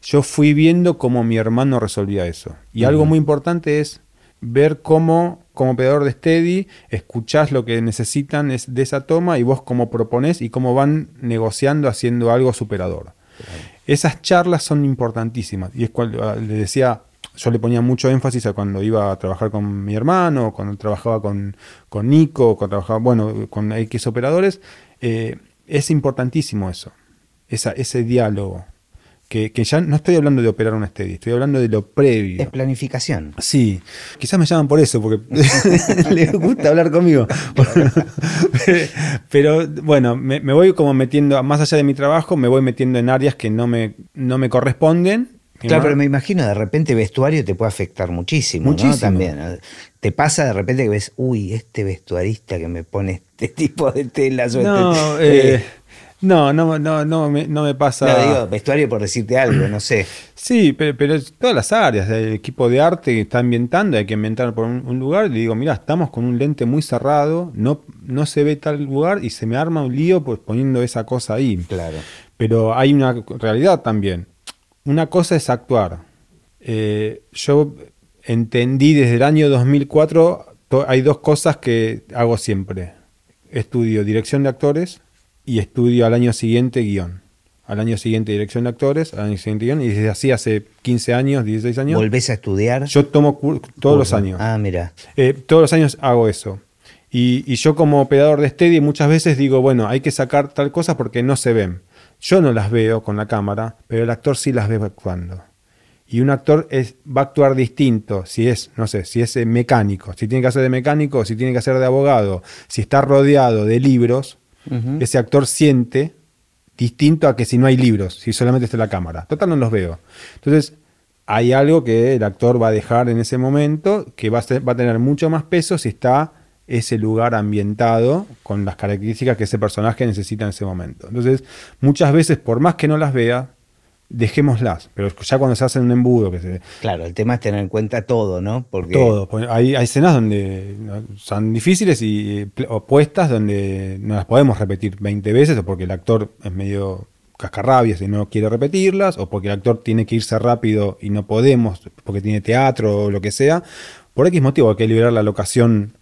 yo fui viendo cómo mi hermano resolvía eso. Y algo muy importante es ver cómo, como operador de Steady, escuchás lo que necesitan de esa toma y vos cómo proponés y cómo van negociando haciendo algo superador. Claro. Esas charlas son importantísimas. Y es cuando le decía, yo le ponía mucho énfasis a cuando iba a trabajar con mi hermano, cuando trabajaba con Nico, cuando trabajaba con X operadores. Es importantísimo eso, ese diálogo. Que ya no estoy hablando de operar un Steady, estoy hablando de lo previo. Es planificación. Sí, quizás me llaman por eso, porque les gusta hablar conmigo. Pero bueno, me voy como metiendo, más allá de mi trabajo, me voy metiendo en áreas que no me corresponden. Claro, pero me imagino de repente vestuario te puede afectar muchísimo. ¿No? También. Te pasa de repente que ves, uy, este vestuarista que me pone este tipo de telas. No me pasa... No, digo, vestuario por decirte algo, no sé. Sí, pero todas las áreas, el equipo de arte que está ambientando, hay que ambientar por un lugar, le digo, mirá, estamos con un lente muy cerrado, no se ve tal lugar y se me arma un lío pues, poniendo esa cosa ahí. Claro. Pero hay una realidad también. Una cosa es actuar. Yo entendí desde el año 2004, hay dos cosas que hago siempre. Estudio dirección de actores... y estudio al año siguiente guión. al año siguiente dirección de actores, al año siguiente guión, y desde así hace 15 años, 16 años. ¿Volvés a estudiar? Yo tomo todos los años. Ah, mira. Todos los años hago eso. Y yo como operador de Steady muchas veces digo, bueno, hay que sacar tal cosa porque no se ven. Yo no las veo con la cámara, pero el actor sí las ve actuando. Y un actor va a actuar distinto, si es, no sé, si es mecánico, si tiene que hacer de mecánico, si tiene que hacer de abogado, si está rodeado de libros, ese actor siente distinto a que si no hay libros, si solamente está la cámara. Total, no los veo. Entonces, hay algo que el actor va a dejar en ese momento, que va a tener mucho más peso si está ese lugar ambientado con las características que ese personaje necesita en ese momento. Entonces, muchas veces, por más que no las vea, dejémoslas, pero ya cuando se hacen un embudo que se... Claro, el tema es tener en cuenta todo, ¿no? Porque... Todo, hay escenas donde son difíciles y opuestas donde no las podemos repetir 20 veces o porque el actor es medio cascarrabias y no quiere repetirlas o porque el actor tiene que irse rápido y no podemos porque tiene teatro o lo que sea. Por X motivo hay que liberar la locación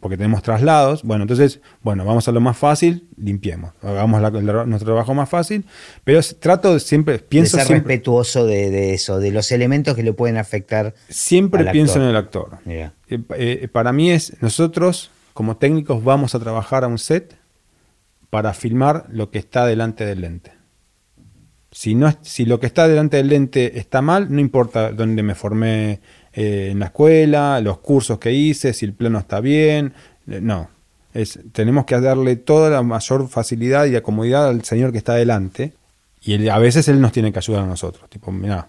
porque tenemos traslados. Bueno, entonces, vamos a lo más fácil, limpiemos, hagamos nuestro trabajo más fácil, pero trato siempre, pienso de ser siempre, respetuoso de eso, de los elementos que le pueden afectar. Siempre pienso en el actor. Yeah. Para mí nosotros como técnicos vamos a trabajar a un set para filmar lo que está delante del lente. Si lo que está delante del lente está mal, no importa dónde me formé, en la escuela, los cursos que hice, si el plano está bien, no. Tenemos que darle toda la mayor facilidad y acomodidad al señor que está delante, y a veces él nos tiene que ayudar a nosotros, tipo, mirá,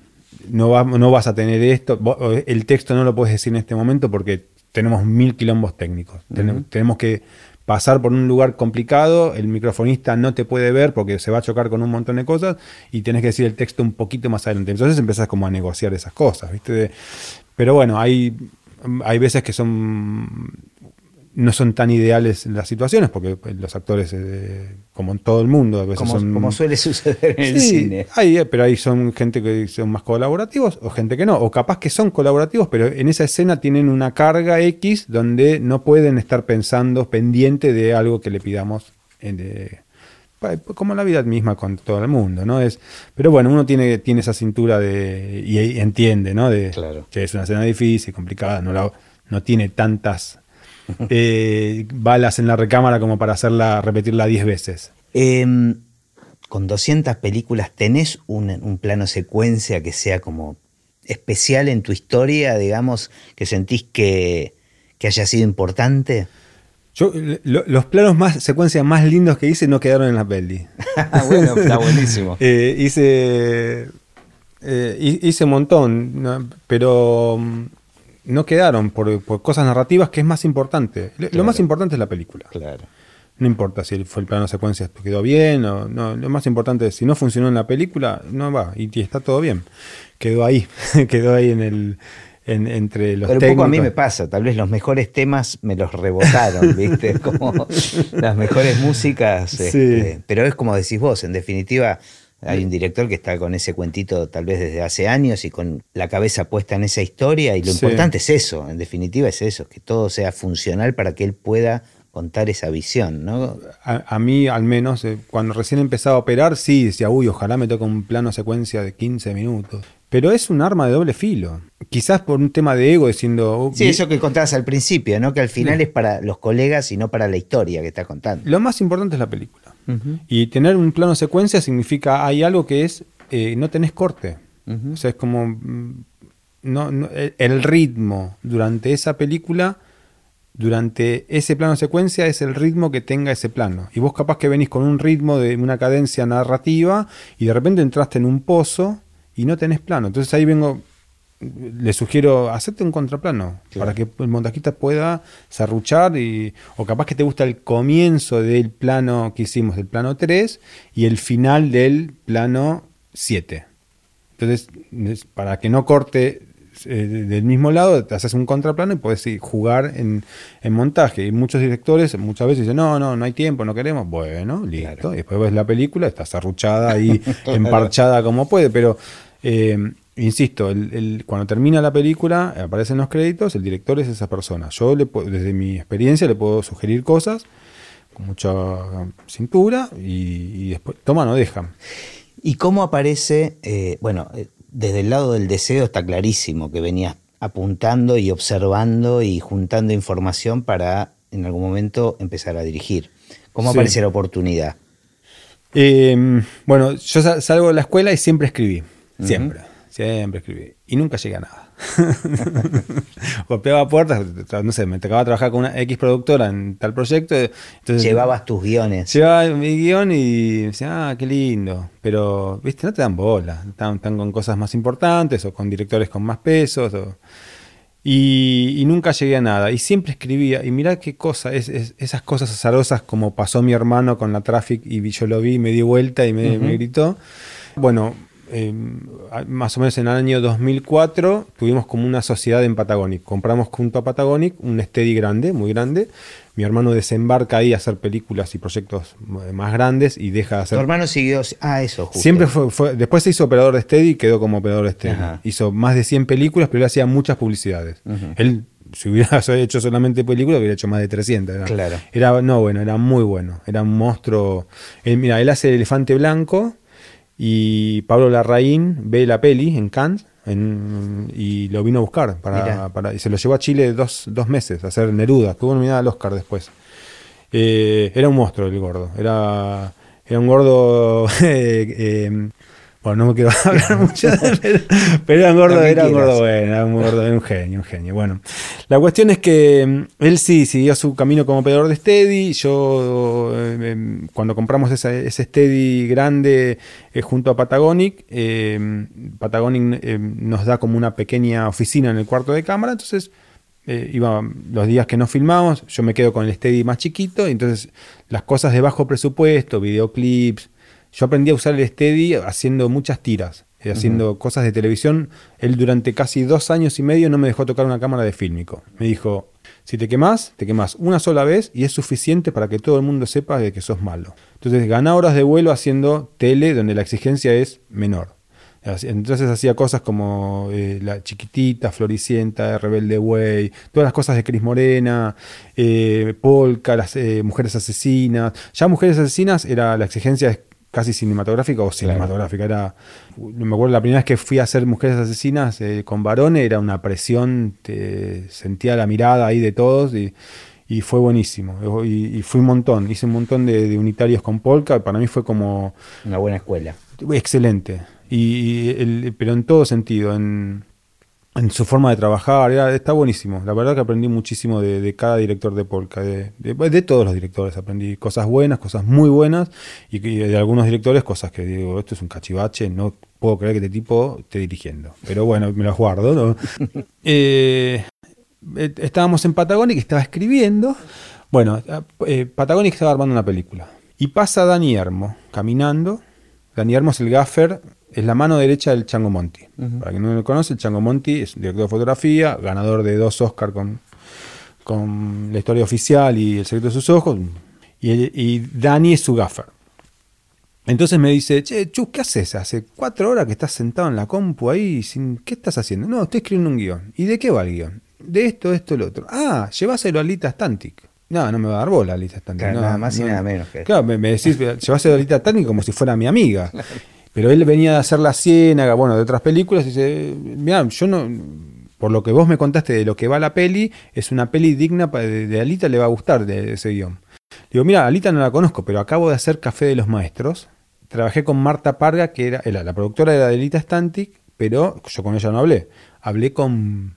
no vas a tener esto, el texto no lo puedes decir en este momento porque tenemos 1000 quilombos técnicos, tenemos que pasar por un lugar complicado, el microfonista no te puede ver porque se va a chocar con un montón de cosas y tenés que decir el texto un poquito más adelante. Entonces empezás como a negociar esas cosas, ¿viste? Pero bueno, hay veces que no son tan ideales las situaciones porque los actores, como en todo el mundo, a veces como suele suceder en el cine. Pero ahí son gente que son más colaborativos o gente que no, o capaz que son colaborativos pero en esa escena tienen una carga X donde no pueden estar pensando pendiente de algo que le pidamos como la vida misma con todo el mundo, ¿no? Pero bueno, uno tiene esa cintura y entiende, ¿no? Claro. Que es una escena difícil, complicada, no tiene tantas balas en la recámara como para repetirla 10 veces. Con 200 películas, ¿tenés un plano secuencia que sea como especial en tu historia, digamos, que sentís que haya sido importante? Yo, los planos secuencias más lindos que hice no quedaron en la peli. Bueno, está buenísimo. Hice un montón, ¿no? Pero no quedaron por cosas narrativas, que es más importante. Claro. Lo más importante es la película. Claro. No importa si fue el plano secuencia quedó bien o no. Lo más importante es si no funcionó en la película, no va. Y está todo bien. Quedó ahí. Quedó ahí en el... entre los técnicos. Pero un poco a mí me pasa, tal vez los mejores temas me los rebotaron, ¿viste? Como las mejores músicas. Sí. Pero es como decís vos, en definitiva, hay un director que está con ese cuentito tal vez desde hace años y con la cabeza puesta en esa historia, y lo importante es eso, en definitiva es eso, que todo sea funcional para que él pueda contar esa visión, ¿no? A mí, al menos, cuando recién empezaba a operar, sí, decía, ojalá me toque un plano secuencia de 15 minutos. Pero es un arma de doble filo. Quizás por un tema de ego, diciendo... sí, eso que contabas al principio, ¿no? Que al final es para los colegas y no para la historia que estás contando. Lo más importante es la película. Y tener un plano secuencia significa... Hay algo que es... no tenés corte. O sea, es como... No, el ritmo durante esa película... Durante ese plano secuencia es el ritmo que tenga ese plano. Y vos capaz que venís con un ritmo de una cadencia narrativa... Y de repente entraste en un pozo... y no tenés plano. Entonces ahí le sugiero, hacerte un contraplano, claro, para que el montajista pueda serruchar, o capaz que te gusta el comienzo del plano que hicimos, el plano 3, y el final del plano 7. Entonces, para que no corte del mismo lado, te haces un contraplano y podés jugar en montaje. Y muchos directores muchas veces dicen, no hay tiempo, no queremos. Bueno, listo. Claro. Y después ves la película, está serruchada ahí, claro, emparchada como puede, pero... insisto, cuando termina la película, aparecen los créditos, el director es esa persona. Yo, desde mi experiencia, le puedo sugerir cosas, mucha cintura y después toma, no deja. ¿Y cómo aparece? Bueno, desde el lado del deseo está clarísimo que venías apuntando y observando y juntando información para en algún momento empezar a dirigir. ¿Cómo aparece la oportunidad? Bueno, yo salgo de la escuela y siempre escribí. Siempre escribí. Y nunca llegué a nada. Golpeaba puertas, no sé, me tocaba trabajar con una X productora en tal proyecto. Entonces, llevabas tus guiones. Llevaba mi guión y decía, ah, qué lindo. Pero, viste, no te dan bola. Están con cosas más importantes o con directores con más pesos. Y nunca llegué a nada. Y siempre escribía. Y mirá qué cosa, esas cosas azarosas como pasó mi hermano con la Traffic y yo lo vi, me di vuelta y me gritó. Bueno, más o menos en el año 2004 tuvimos como una sociedad en Patagonic. Compramos junto a Patagonic un steady grande, muy grande. Mi hermano desembarca ahí a hacer películas y proyectos más grandes y deja de hacer... Tu hermano siguió... Ah, eso, justo. Siempre fue... Después se hizo operador de steady y quedó como operador de steady. Ajá. Hizo más de 100 películas, pero él hacía muchas publicidades. Uh-huh. Él, si hubiera hecho solamente películas, hubiera hecho más de 300. ¿Verdad? Claro. Era muy bueno. Era un monstruo. Él hace El Elefante Blanco... Y Pablo Larraín ve la peli en Cannes y lo vino a buscar y se lo llevó a Chile dos meses a hacer Neruda. Estuvo nominada al Oscar después. Era un monstruo el gordo. Era un gordo... bueno, no me quiero hablar mucho, pero era un gordo, un genio. Bueno, la cuestión es que él sí siguió su camino como operador de steady. Yo, cuando compramos ese steady grande junto a Patagonic, nos da como una pequeña oficina en el cuarto de cámara, entonces... iba los días que no filmamos, yo me quedo con el steady más chiquito, y entonces las cosas de bajo presupuesto, videoclips... Yo aprendí a usar el steady haciendo muchas tiras, haciendo cosas de televisión. Él durante casi 2 años y medio no me dejó tocar una cámara de fílmico. Me dijo, si te quemás una sola vez y es suficiente para que todo el mundo sepa de que sos malo. Entonces ganá horas de vuelo haciendo tele donde la exigencia es menor. Entonces hacía cosas como La Chiquitita, Floricienta, Rebelde Way, todas las cosas de Cris Morena, Polka, las Mujeres Asesinas. Ya Mujeres Asesinas era la exigencia de casi cinematográfica. Era, me acuerdo la primera vez que fui a hacer Mujeres Asesinas con varones, era una presión, sentía la mirada ahí de todos y fue buenísimo. Y fui un montón, hice un montón de unitarios con Polka, para mí fue como... Una buena escuela. Excelente, pero en todo sentido, en su forma de trabajar, está buenísimo. La verdad que aprendí muchísimo de cada director de Polka, de todos los directores, aprendí cosas buenas, cosas muy buenas, y de algunos directores cosas que digo, esto es un cachivache, no puedo creer que este tipo esté dirigiendo. Pero bueno, me las guardo, ¿no? Estábamos en Patagonic, estaba escribiendo. Bueno, Patagonic estaba armando una película. Y pasa Dani Ermo caminando. Dani Ermo es el gaffer, es la mano derecha del Chango Monti. Uh-huh. Para quien no lo conoce, el Chango Monti es director de fotografía, ganador de 2 Oscars con La Historia Oficial y El Secreto de sus Ojos. Y Dani es su gaffer. Entonces me dice, che, Chus, ¿qué haces? Hace 4 horas que estás sentado en la compu ahí, ¿qué estás haciendo? No, estoy escribiendo un guión. ¿Y de qué va el guión? De esto, lo otro. Ah, lleváselo a Lita Stantic. No me va a dar bola a Lita Stantic. Claro, nada más y nada menos. Que... Claro, me decís, lleváselo a Lita Stantic como si fuera mi amiga. Claro. Pero él venía de hacer La Ciénaga, bueno, de otras películas, y dice, mirá, yo no... Por lo que vos me contaste de lo que va la peli, es una peli digna, de Alita le va a gustar de ese guión. Digo, mirá, Alita no la conozco, pero acabo de hacer Café de los Maestros. Trabajé con Marta Parga, que era la productora de Alita Stantic, pero yo con ella no hablé. Hablé con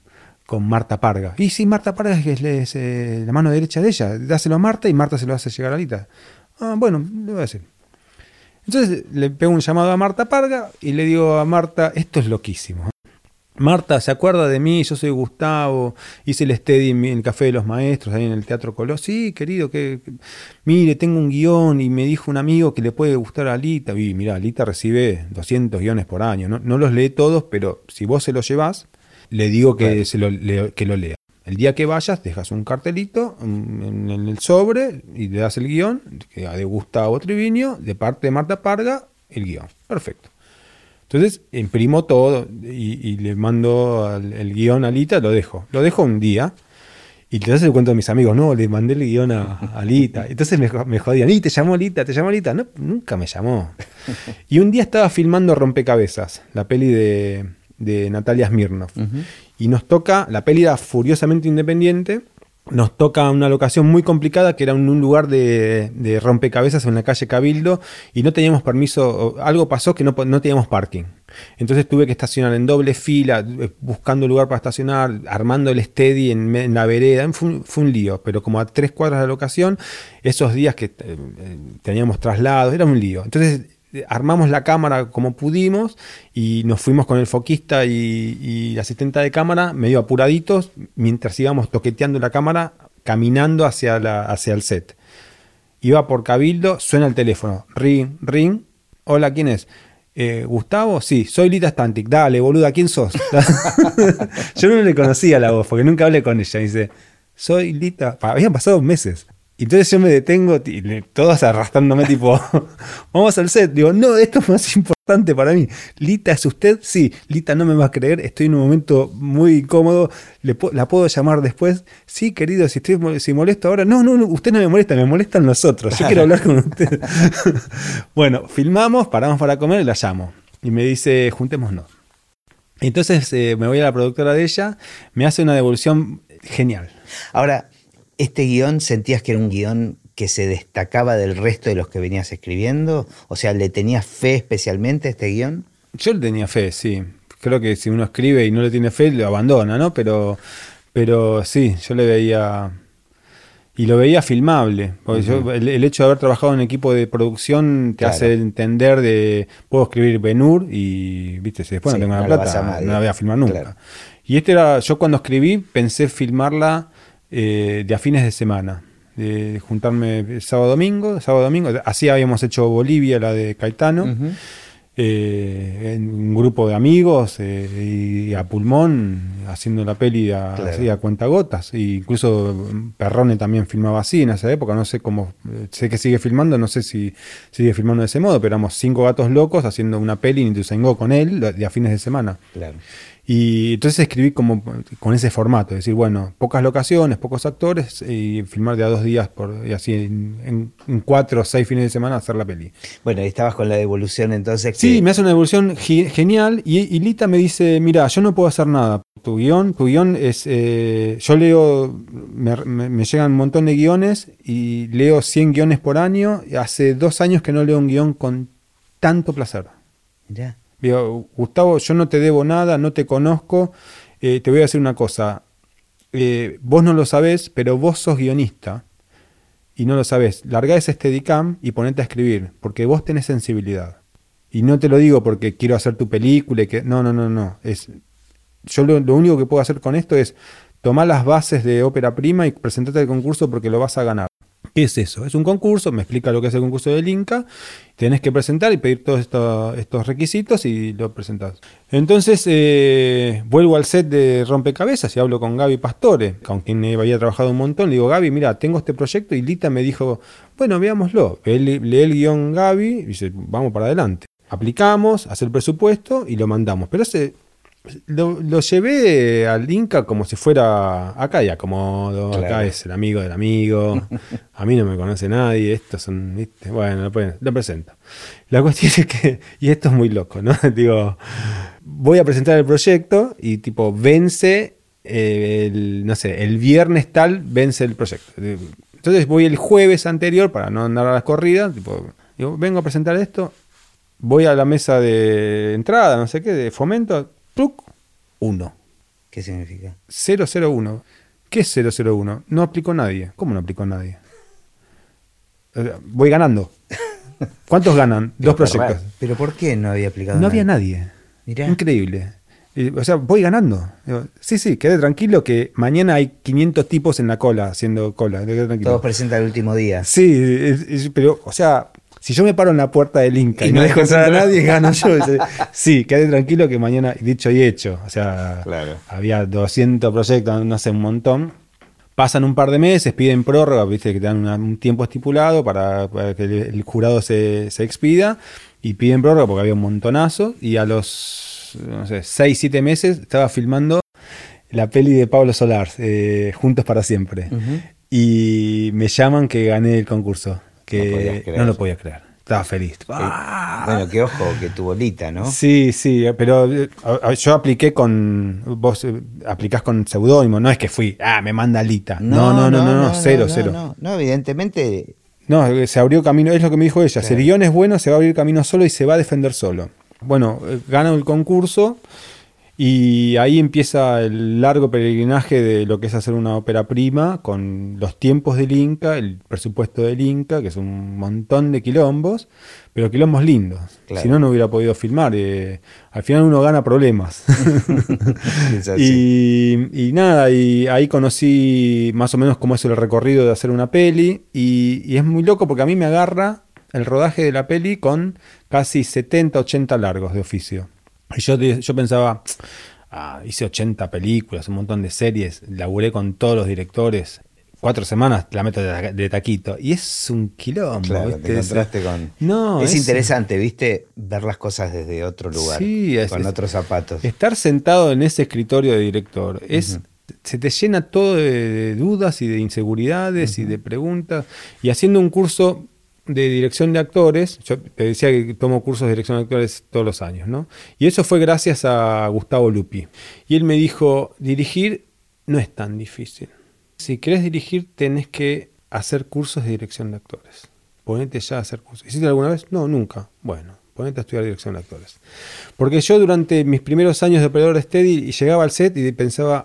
Marta Parga. Y sí, Marta Parga es la mano derecha de ella. Dáselo a Marta y Marta se lo hace llegar a Alita. Ah, bueno, le voy a decir. Entonces le pego un llamado a Marta Parga y le digo a Marta, esto es loquísimo. Marta, ¿se acuerda de mí? Yo soy Gustavo, hice el steady en el Café de los Maestros, ahí en el Teatro Colón. Sí, querido, que mire, tengo un guión y me dijo un amigo que le puede gustar a Alita. Y mirá, Alita recibe 200 guiones por año, no los lee todos, pero si vos se los llevás, le digo que, claro, que lo lea. El día que vayas, dejas un cartelito en el sobre y le das el guión de Gustavo Triviño, de parte de Marta Parga, el guión. Perfecto. Entonces imprimo todo y le mando el guión a Lita, lo dejo un día Y entonces le cuento a mis amigos, no, le mandé el guión a Lita. Entonces me jodían, y te llamó Lita. No, nunca me llamó. Y un día estaba filmando Rompecabezas, la peli de Natalia Smirnov. Uh-huh. Y nos toca, la peli era furiosamente independiente, nos toca una locación muy complicada que era un lugar de rompecabezas en la calle Cabildo y no teníamos permiso, algo pasó que no teníamos parking. Entonces tuve que estacionar en doble fila, buscando lugar para estacionar, armando el steady en la vereda. Fue un lío, pero como a 3 cuadras de la locación, esos días que teníamos traslados, era un lío. Entonces armamos la cámara como pudimos y nos fuimos con el foquista y la asistenta de cámara medio apuraditos mientras íbamos toqueteando la cámara, caminando hacia el set. Iba por Cabildo, suena el teléfono, ring, ring, hola, ¿quién es? ¿Gustavo? Sí, soy Lita Stantic. Dale, boluda, ¿quién sos? Yo no le conocía la voz porque nunca hablé con ella. Y dice, soy Lita. Habían pasado meses. Entonces yo me detengo, todos arrastrándome, tipo, vamos al set. Digo, no, esto es más importante para mí. Lita, ¿es usted? Sí. Lita, no me vas a creer, estoy en un momento muy incómodo. ¿La puedo llamar después? Sí, querido, si molesto ahora. No, usted no me molesta, me molestan nosotros. Yo quiero hablar con usted. Bueno, filmamos, paramos para comer y la llamo. Y me dice, juntémonos. Entonces me voy a la productora de ella, me hace una devolución genial. Ahora, ¿este guión sentías que era un guión que se destacaba del resto de los que venías escribiendo? O sea, ¿le tenías fe especialmente a este guión? Yo le tenía fe, sí. Creo que si uno escribe y no le tiene fe, lo abandona, ¿no? Pero sí, yo le veía... Y lo veía filmable. Porque yo, el hecho de haber trabajado en equipo de producción te hace entender de... Puedo escribir Ben-Hur y, viste, si después no tengo la plata, no la voy a filmar nunca. Claro. Y este era... Yo cuando escribí pensé filmarla... de a fines de semana, de juntarme sábado domingo, así habíamos hecho Bolivia, la de Caetano, en un grupo de amigos y a pulmón haciendo la peli así, a cuentagotas, e incluso Perrone también filmaba así en esa época, no sé cómo, sé que sigue filmando, no sé si sigue filmando de ese modo, pero éramos 5 gatos locos haciendo una peli en Ituzaingó con él de a fines de semana. Claro. Y entonces escribí como con ese formato, es decir, bueno, pocas locaciones, pocos actores, y filmar de a 2 días, y así en 4 o 6 fines de semana hacer la peli. Bueno, y estabas con la devolución entonces. Sí, me hace una devolución genial, y Lita me dice, mirá, yo no puedo hacer nada, tu guión es... yo leo, me llegan un montón de guiones, y leo 100 guiones por año, y hace 2 años que no leo un guión con tanto placer. Mirá. Digo, Gustavo, yo no te debo nada, no te conozco, te voy a decir una cosa, vos no lo sabés, pero vos sos guionista y no lo sabés, largá ese Steadicam y ponete a escribir, porque vos tenés sensibilidad, y no te lo digo porque quiero hacer tu película, y que... no, es... yo lo único que puedo hacer con esto es tomar las bases de Ópera Prima y presentarte al concurso porque lo vas a ganar. ¿Qué es eso? Es un concurso, me explica lo que es el concurso del INCA, tenés que presentar y pedir todos estos requisitos y lo presentás. Entonces vuelvo al set de Rompecabezas y hablo con Gaby Pastore, con quien había trabajado un montón. Le digo, Gaby, mira, tengo este proyecto, y Lita me dijo, bueno, veámoslo. Lee el guión Gaby y dice, vamos para adelante. Aplicamos, hace el presupuesto y lo mandamos. Pero lo llevé al Inca como si fuera acá y acomodo, claro. Acá es el amigo del amigo, a mí no me conoce nadie, estos son, ¿viste? Bueno, lo presento. La cuestión es que, y esto es muy loco, ¿no? Digo, voy a presentar el proyecto y tipo vence, el viernes tal, vence el proyecto. Entonces voy el jueves anterior para no andar a las corridas, tipo, digo, vengo a presentar esto, voy a la mesa de entrada, no sé qué, de fomento, ¡pluc! 1. ¿Qué significa? 001. ¿Qué es 001? No aplicó nadie. ¿Cómo no aplicó nadie? Voy ganando. ¿Cuántos ganan? 2 proyectos. ¿Pero por qué no había aplicado nadie? No había nadie. Mirá. Increíble. O sea, voy ganando. Digo, sí, quedé tranquilo que mañana hay 500 tipos en la cola haciendo cola. Todos presentan el último día. Sí, pero, o sea... Si yo me paro en la puerta del Inca y no dejo entrar a nadie, gano yo. Sí, quedé tranquilo que mañana, dicho y hecho. O sea, claro. Había 200 proyectos, no sé, un montón. Pasan un par de meses, piden prórroga, viste que te dan un tiempo estipulado para que el jurado se expida. Y piden prórroga porque había un montonazo. Y a los, no sé, 6, 7 meses estaba filmando la peli de Pablo Solar, Juntos para Siempre. Uh-huh. Y me llaman que gané el concurso. Que no lo podía creer. Estaba feliz. ¡Ah! Bueno, qué ojo, que tu bolita, ¿no? Sí, sí, pero yo apliqué con... Vos aplicás con seudónimo, no es que fui, me manda Lita. No, cero. No, evidentemente... No, se abrió camino, es lo que me dijo ella. Claro. Si el guión es bueno, se va a abrir camino solo y se va a defender solo. Bueno, gana el concurso y ahí empieza el largo peregrinaje de lo que es hacer una ópera prima con los tiempos del Inca, el presupuesto del Inca, que es un montón de quilombos, pero quilombos lindos. Claro. Si no, no hubiera podido filmar. Al final uno gana problemas. Y nada, y ahí conocí más o menos cómo es el recorrido de hacer una peli y es muy loco porque a mí me agarra el rodaje de la peli con casi 70, 80 largos de oficio. Y yo pensaba, hice 80 películas, un montón de series, laburé con todos los directores, 4 semanas la meto de taquito. Y es un quilombo. Claro, ¿viste? Te encontraste con... No, es interesante, ¿viste? Ver las cosas desde otro lugar, sí, con otros zapatos. Estar sentado en ese escritorio de director es... Uh-huh. Se te llena todo de dudas y de inseguridades, uh-huh, y de preguntas. Y haciendo un curso... de dirección de actores, yo te decía que tomo cursos de dirección de actores todos los años, ¿no? Y eso fue gracias a Gustavo Lupi. Y él me dijo, dirigir no es tan difícil. Si querés dirigir, tenés que hacer cursos de dirección de actores. Ponete ya a hacer cursos. ¿Hiciste alguna vez? No, nunca. Bueno, ponete a estudiar dirección de actores. Porque yo durante mis primeros años de operador de Steady llegaba al set y pensaba,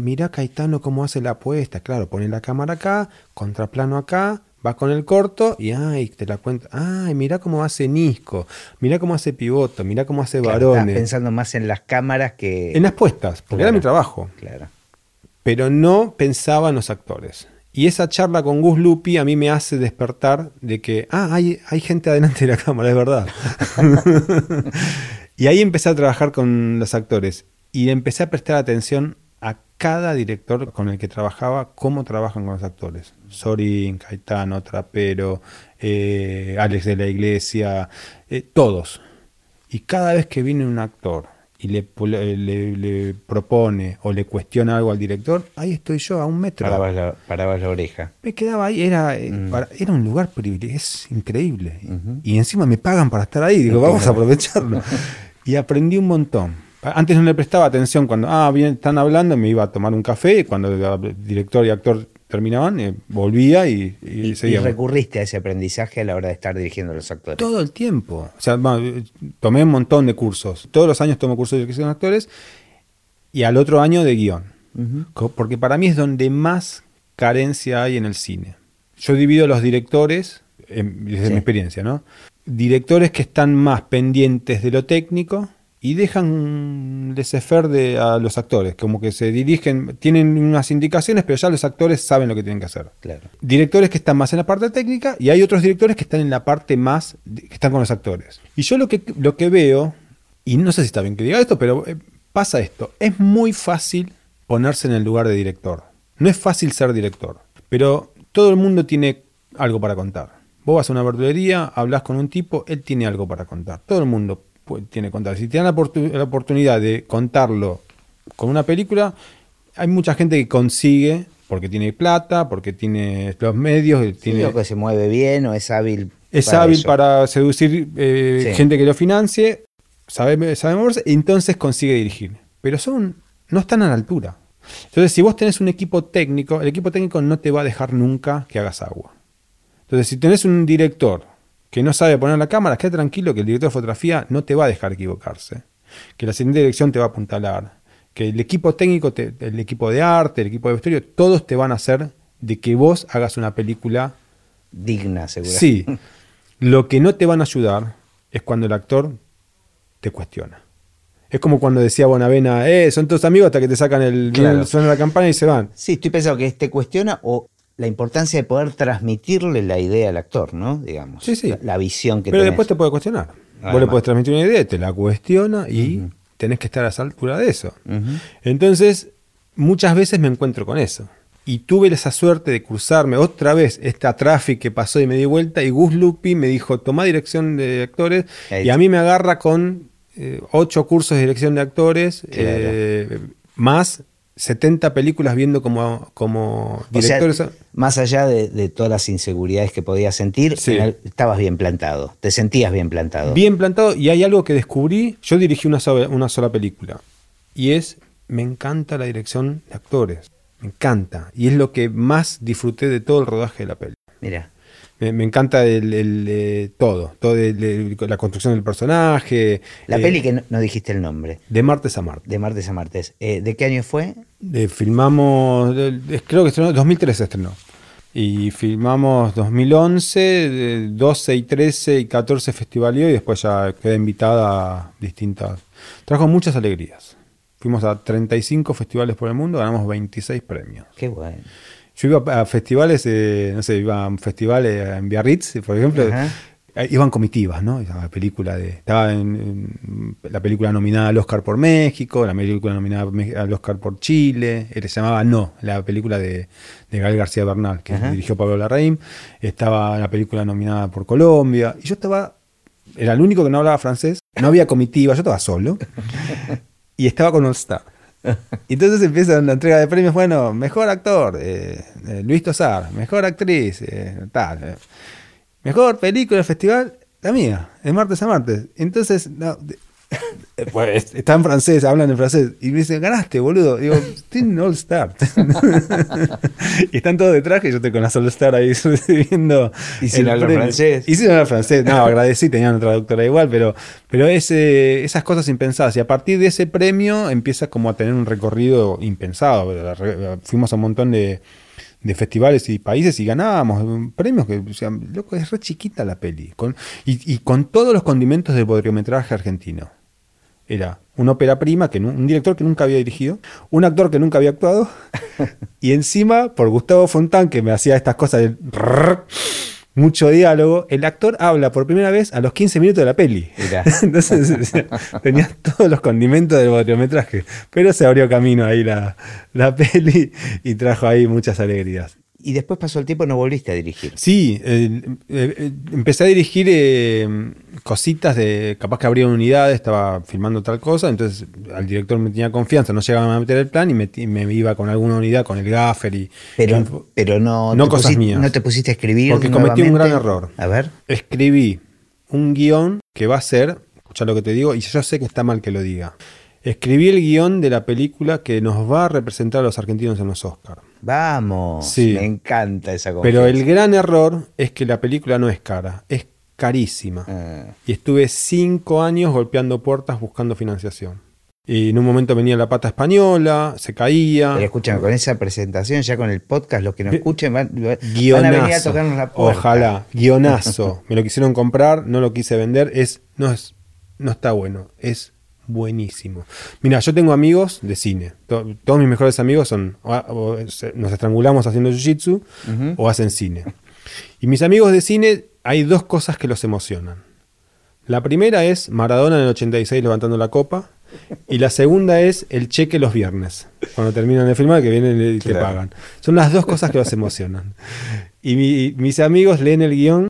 mirá Caetano cómo hace la apuesta. Claro, pone la cámara acá, contraplano acá, vas con el corto y te la cuenta. Mirá cómo hace Nisco, mirá cómo hace Pivoto, mirá cómo hace Varones. Estás pensando más en las cámaras que... En las puestas, porque era mi trabajo. Claro. Pero no pensaba en los actores. Y esa charla con Gus Lupi a mí me hace despertar de que, hay gente adelante de la cámara, es verdad. Y ahí empecé a trabajar con los actores. Y empecé a prestar atención a cada director con el que trabajaba, cómo trabajan con los actores. Sorín, Caetano, Trapero, Alex de la Iglesia, todos. Y cada vez que viene un actor y le propone o le cuestiona algo al director, ahí estoy yo a un metro. Parabas la oreja. Me quedaba ahí, era un lugar privilegiado, es increíble. Uh-huh. Y encima me pagan para estar ahí, digo, vamos a aprovecharlo. Y aprendí un montón. Antes no le prestaba atención cuando están hablando, me iba a tomar un café y cuando el director y actor terminaban, volvía y seguía. ¿Y recurriste a ese aprendizaje a la hora de estar dirigiendo a los actores? Todo el tiempo. O sea, tomé un montón de cursos. Todos los años tomo cursos de dirección de actores y al otro año de guión. Uh-huh. Porque para mí es donde más carencia hay en el cine. Yo divido a los directores, desde mi experiencia, ¿no? Directores que están más pendientes de lo técnico y dejan laissez-faire a los actores, como que se dirigen, tienen unas indicaciones, pero ya los actores saben lo que tienen que hacer. Claro. Directores que están más en la parte técnica y hay otros directores que están en la parte más, que están con los actores. Y yo lo que veo, y no sé si está bien que diga esto, pero pasa esto, es muy fácil ponerse en el lugar de director. No es fácil ser director, pero todo el mundo tiene algo para contar. Vos vas a una verdulería, hablás con un tipo, él tiene algo para contar. Todo el mundo tiene que contar. Si te dan la oportunidad de contarlo con una película, hay mucha gente que consigue porque tiene plata, porque tiene los medios. Tiene lo que se mueve bien o es hábil. Es hábil para seducir gente que lo financie, sabe moverse, y entonces consigue dirigir. Pero no están a la altura. Entonces, si vos tenés un equipo técnico, el equipo técnico no te va a dejar nunca que hagas agua. Entonces, si tenés un director que no sabe poner la cámara, queda tranquilo que el director de fotografía no te va a dejar equivocarse, que la siguiente dirección te va a apuntalar, que el equipo técnico, el equipo de arte, el equipo de vestuario, todos te van a hacer de que vos hagas una película digna, seguramente. Sí. Lo que no te van a ayudar es cuando el actor te cuestiona. Es como cuando decía Bonavena, son todos amigos hasta que te sacan el suena de la campana y se van. Sí, estoy pensando que te cuestiona o... La importancia de poder transmitirle la idea al actor, ¿no? Digamos. Sí, sí. La visión que tenés. Pero después te puede cuestionar. Además. Vos le podés transmitir una idea, te la cuestiona y uh-huh, tenés que estar a la altura de eso. Uh-huh. Entonces, muchas veces me encuentro con eso. Y tuve esa suerte de cruzarme otra vez esta traffic que pasó y me di vuelta. Y Gus Lupi me dijo, tomá dirección de actores. Ahí. Y a mí me agarra con 8 cursos de dirección de actores, más 70 películas viendo como directores. O sea, más allá de todas las inseguridades que podías sentir, sí, estabas bien plantado, te sentías bien plantado. Bien plantado, y hay algo que descubrí. Yo dirigí una sola película, y es, me encanta la dirección de actores, me encanta. Y es lo que más disfruté de todo el rodaje de la peli. Mirá. Me encanta la construcción del personaje. La peli que no dijiste el nombre. De martes a martes. De martes a martes. ¿De qué año fue? Filmamos, creo que estrenó, 2013 se estrenó. Y filmamos 2011, 12 y 13 y 14 festivalió, y después ya quedé invitada a distintas. Trajo muchas alegrías. Fuimos a 35 festivales por el mundo, ganamos 26 premios. Qué bueno. Yo iba a festivales, no sé, iba a un festival en Biarritz, por ejemplo. Ajá. Iban comitivas, ¿no? Estaba en la película nominada al Oscar por México, la película nominada al Oscar por Chile, se llamaba No, la película de Gael García Bernal, que Ajá. dirigió Pablo Larraín. Estaba la película nominada por Colombia. Y yo era el único que no hablaba francés, no había comitiva, yo estaba solo. Y estaba con All Star. Entonces empieza la entrega de premios. Bueno, mejor actor, Luis Tosar. Mejor actriz, tal. Mejor película del festival, la mía, de martes a martes. Entonces, pues, está en francés, hablan en francés. Y me dicen, ganaste, boludo. Digo, estoy en All Star. Y están todos de traje, y yo estoy con las All Star ahí recibiendo. Y sin hablar francés. Y sin hablar francés. No, agradecí, tenía una traductora igual, pero esas cosas impensadas. Y a partir de ese premio empiezas como a tener un recorrido impensado. Fuimos a un montón de festivales y países y ganábamos premios que, o sea, loco, es re chiquita la peli. Y con todos los condimentos del podriometraje argentino. Era una ópera prima, un director que nunca había dirigido, un actor que nunca había actuado, y encima, por Gustavo Fontán, que me hacía estas cosas de mucho diálogo, el actor habla por primera vez a los 15 minutos de la peli. Mirá. Entonces, o sea, tenía todos los condimentos del mediometraje, pero se abrió camino ahí la peli y trajo ahí muchas alegrías. Y después pasó el tiempo, ¿no volviste a dirigir? Sí, empecé a dirigir cositas de, capaz que abría unidades, estaba filmando tal cosa, entonces al director me tenía confianza, no llegaban a meter el plan y me iba con alguna unidad, con el gaffer y... Pero no cosas mías. No te pusiste a escribir. Porque nuevamente cometí un gran error. A ver. Escribí un guión que va a ser, escuchá lo que te digo, y yo sé que está mal que lo diga. Escribí el guión de la película que nos va a representar a los argentinos en los Oscars. Vamos, sí, me encanta esa cosa. Pero el gran error es que la película no es cara, es carísima. Y estuve 5 años golpeando puertas buscando financiación. Y en un momento venía la pata española, se caía. Pero escuchan, con esa presentación, ya con el podcast, los que nos escuchen van a venir a tocarnos la puerta. Ojalá, guionazo. Me lo quisieron comprar, no lo quise vender. No está bueno, es buenísimo. Mira, yo tengo amigos de cine. Todos mis mejores amigos son nos estrangulamos haciendo jiu-jitsu o hacen cine. Y mis amigos de cine, hay dos cosas que los emocionan. La primera es Maradona en el 86 levantando la copa, y la segunda es el cheque los viernes, cuando terminan de filmar, que vienen y te pagan. Son las dos cosas que los emocionan. Y mis amigos leen el guión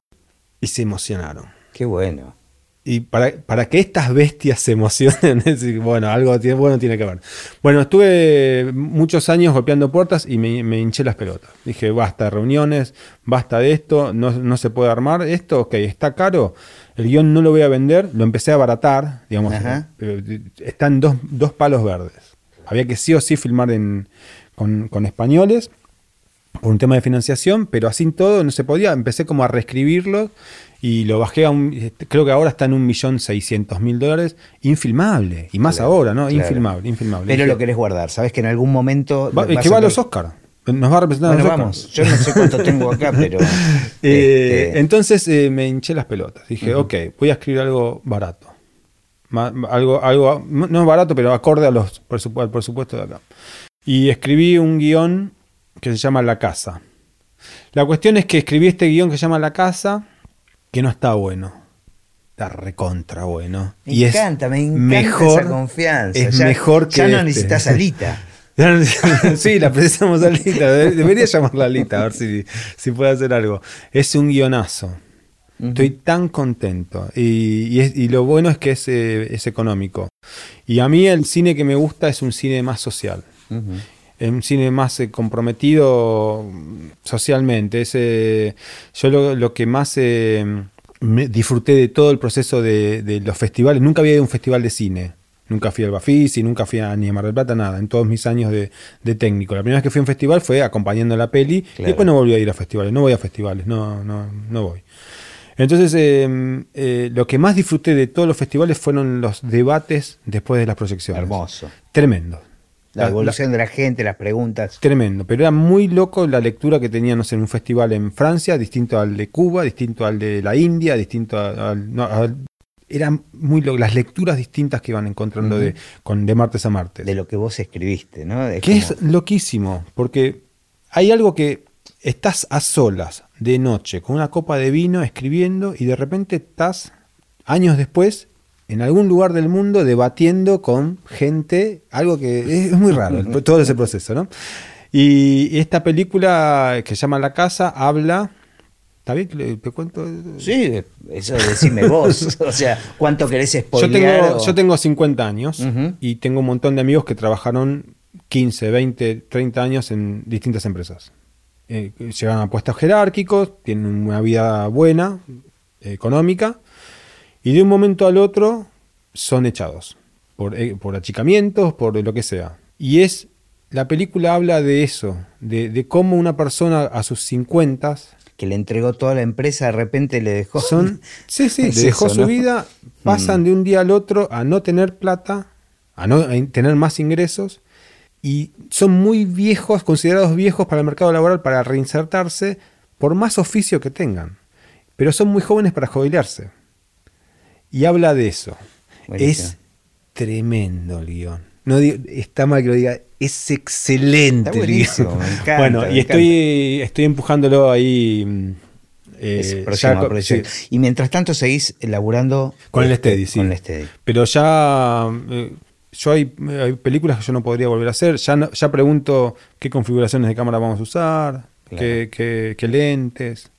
y se emocionaron. Qué bueno. Y para que estas bestias se emocionen, bueno, algo bueno tiene que ver. Bueno, estuve muchos años golpeando puertas y me hinché las pelotas. Dije, basta de reuniones, basta de esto, no se puede armar esto, ok, está caro, el guión no lo voy a vender, lo empecé a abaratar, digamos, están dos palos verdes. Había que sí o sí filmar con españoles por un tema de financiación, pero así todo no se podía, empecé como a reescribirlo. Y lo bajé creo que ahora está en $1.600.000, infilmable. Y más ahora, ¿no? Claro. Infilmable. Pero lo querés guardar, sabés que en algún momento... Es que va a los Oscar, nos va a representar a los Oscar. Yo no sé cuánto tengo acá, pero... Entonces me hinché las pelotas. Dije, ok, voy a escribir algo barato. Algo no barato, pero acorde a al presupuesto de acá. Y escribí un guión que se llama La Casa. La cuestión es que escribí este guión que se llama La Casa... que no está bueno, está recontra bueno. Me encanta mejor, esa confianza. Es mejor que ya no necesitas a Lita. Sí, la precisamos a Lita. Debería llamarla a Lita, a ver si puede hacer algo. Es un guionazo. Estoy tan contento. Y lo bueno es que es económico. Y a mí el cine que me gusta es un cine más social. en un cine más comprometido socialmente. Yo lo que más disfruté de todo el proceso de los festivales. Nunca había ido a un festival de cine. Nunca fui al Bafisi, nunca fui a ni a Mar del Plata, nada, en todos mis años de técnico. La primera vez que fui a un festival fue acompañando la peli, claro. Y después no volví a ir a festivales, no voy. Entonces, lo que más disfruté de todos los festivales fueron los debates después de las proyecciones. Hermoso. Tremendo. La evolución de la gente, las preguntas. Tremendo, pero era muy loco la lectura que tenían, no sé, en un festival en Francia, distinto al de Cuba, distinto al de la India, distinto al eran muy las lecturas distintas que iban encontrando de martes a martes. De lo que vos escribiste, ¿no? Es loquísimo, porque hay algo que estás a solas, de noche, con una copa de vino, escribiendo, y de repente estás, años después, en algún lugar del mundo, debatiendo con gente, algo que es muy raro, todo ese proceso, ¿no? Y esta película que se llama La Casa habla... ¿Está bien? ¿Te cuento? Sí, eso decime vos. O sea, ¿cuánto querés spoilear? Yo tengo 50 años y tengo un montón de amigos que trabajaron 15, 20, 30 años en distintas empresas. Llegan a puestos jerárquicos, tienen una vida buena, económica, y de un momento al otro son echados por achicamientos, por lo que sea. Y la película habla de eso, de cómo una persona a sus 50 que le entregó toda la empresa, de repente le dejó... su vida, pasan de un día al otro a no tener plata, a tener más ingresos, y son muy viejos, considerados viejos para el mercado laboral, para reinsertarse, por más oficio que tengan. Pero son muy jóvenes para jubilarse. Y habla de eso. Buenísimo. Es tremendo el guión. No digo, está mal que lo diga... Es excelente. Está buenísimo, me encanta. Bueno, y estoy empujándolo ahí. Próximo proyecto. Sí. Y mientras tanto seguís elaborando... Con el Steady, sí. Con el Steady. Pero ya... hay películas que yo no podría volver a hacer. Ya pregunto qué configuraciones de cámara vamos a usar, claro. qué lentes,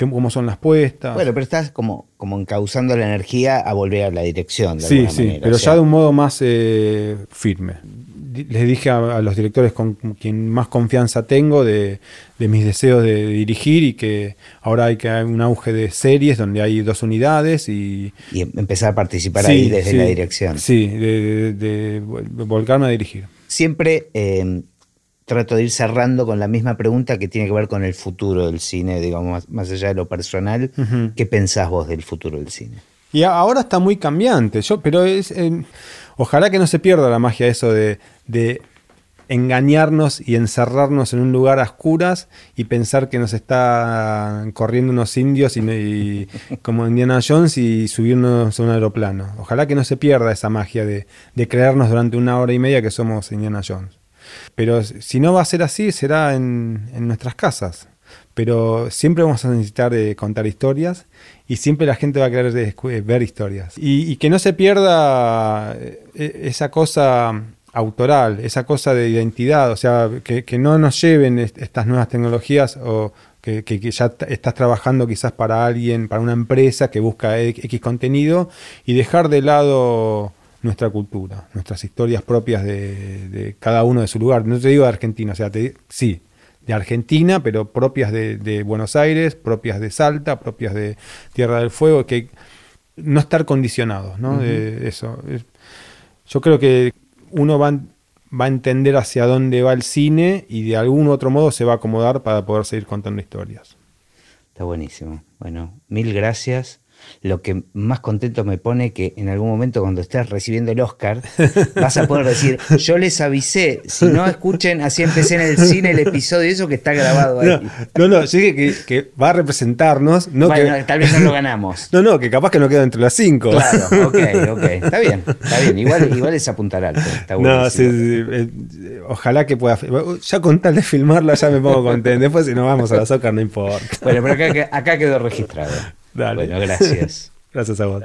cómo son las puestas. Bueno, pero estás como encauzando la energía a volver a la dirección. De alguna manera. Pero ya de un modo más firme. Les dije a los directores con quien más confianza tengo de mis deseos de dirigir, y que ahora hay un auge de series donde hay 2 unidades. Y empezar a participar ahí desde la dirección. Sí, de volcarme a dirigir. Siempre trato de ir cerrando con la misma pregunta que tiene que ver con el futuro del cine, digamos, más allá de lo personal. ¿Qué pensás vos del futuro del cine? Y ahora está muy cambiante, pero es... ojalá que no se pierda la magia eso de engañarnos y encerrarnos en un lugar a oscuras y pensar que nos están corriendo unos indios y como Indiana Jones y subirnos a un aeroplano. Ojalá que no se pierda esa magia de creernos durante 1 hora y media que somos Indiana Jones. Pero si no va a ser así, será en nuestras casas. Pero siempre vamos a necesitar contar historias, y siempre la gente va a querer ver historias. Y que no se pierda esa cosa autoral, esa cosa de identidad, o sea, que no nos lleven estas nuevas tecnologías, o que ya estás trabajando quizás para alguien, para una empresa que busca X contenido, y dejar de lado nuestra cultura, nuestras historias propias de cada uno de su lugar. No te digo de Argentina, o sea, de Argentina, pero propias de Buenos Aires, propias de Salta, propias de Tierra del Fuego, que no estar condicionados, ¿no? Eso. Yo creo que uno va a entender hacia dónde va el cine, y de algún otro modo se va a acomodar para poder seguir contando historias. Está buenísimo. Bueno, 1000 gracias. Lo que más contento me pone que en algún momento, cuando estés recibiendo el Oscar, vas a poder decir: yo les avisé, si no escuchen, así empecé en el cine el episodio, eso que está grabado ahí. No, yo dije que va a representarnos. Tal vez no lo ganamos. No, que capaz que no queda entre las 5. Claro, ok, está bien. Igual es apuntar alto. Está bueno. No, sí, ojalá que pueda. Ya con tal de filmarla ya me pongo contento. Después, si no vamos a la Oscar, no importa. Bueno, pero acá quedó registrado. Dale. Bueno, gracias. Gracias a vos.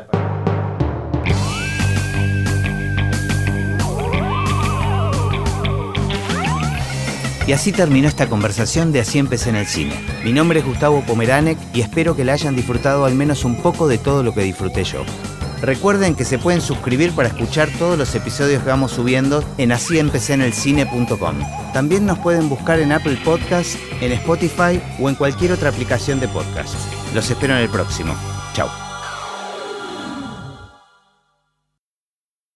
Y así terminó esta conversación de Así empecé en el cine. Mi nombre es Gustavo Pomeranek y espero que la hayan disfrutado al menos un poco de todo lo que disfruté yo. Recuerden que se pueden suscribir para escuchar todos los episodios que vamos subiendo en asíempecenelcine.com. También nos pueden buscar en Apple Podcasts, en Spotify o en cualquier otra aplicación de podcast. Los espero en el próximo. Chao.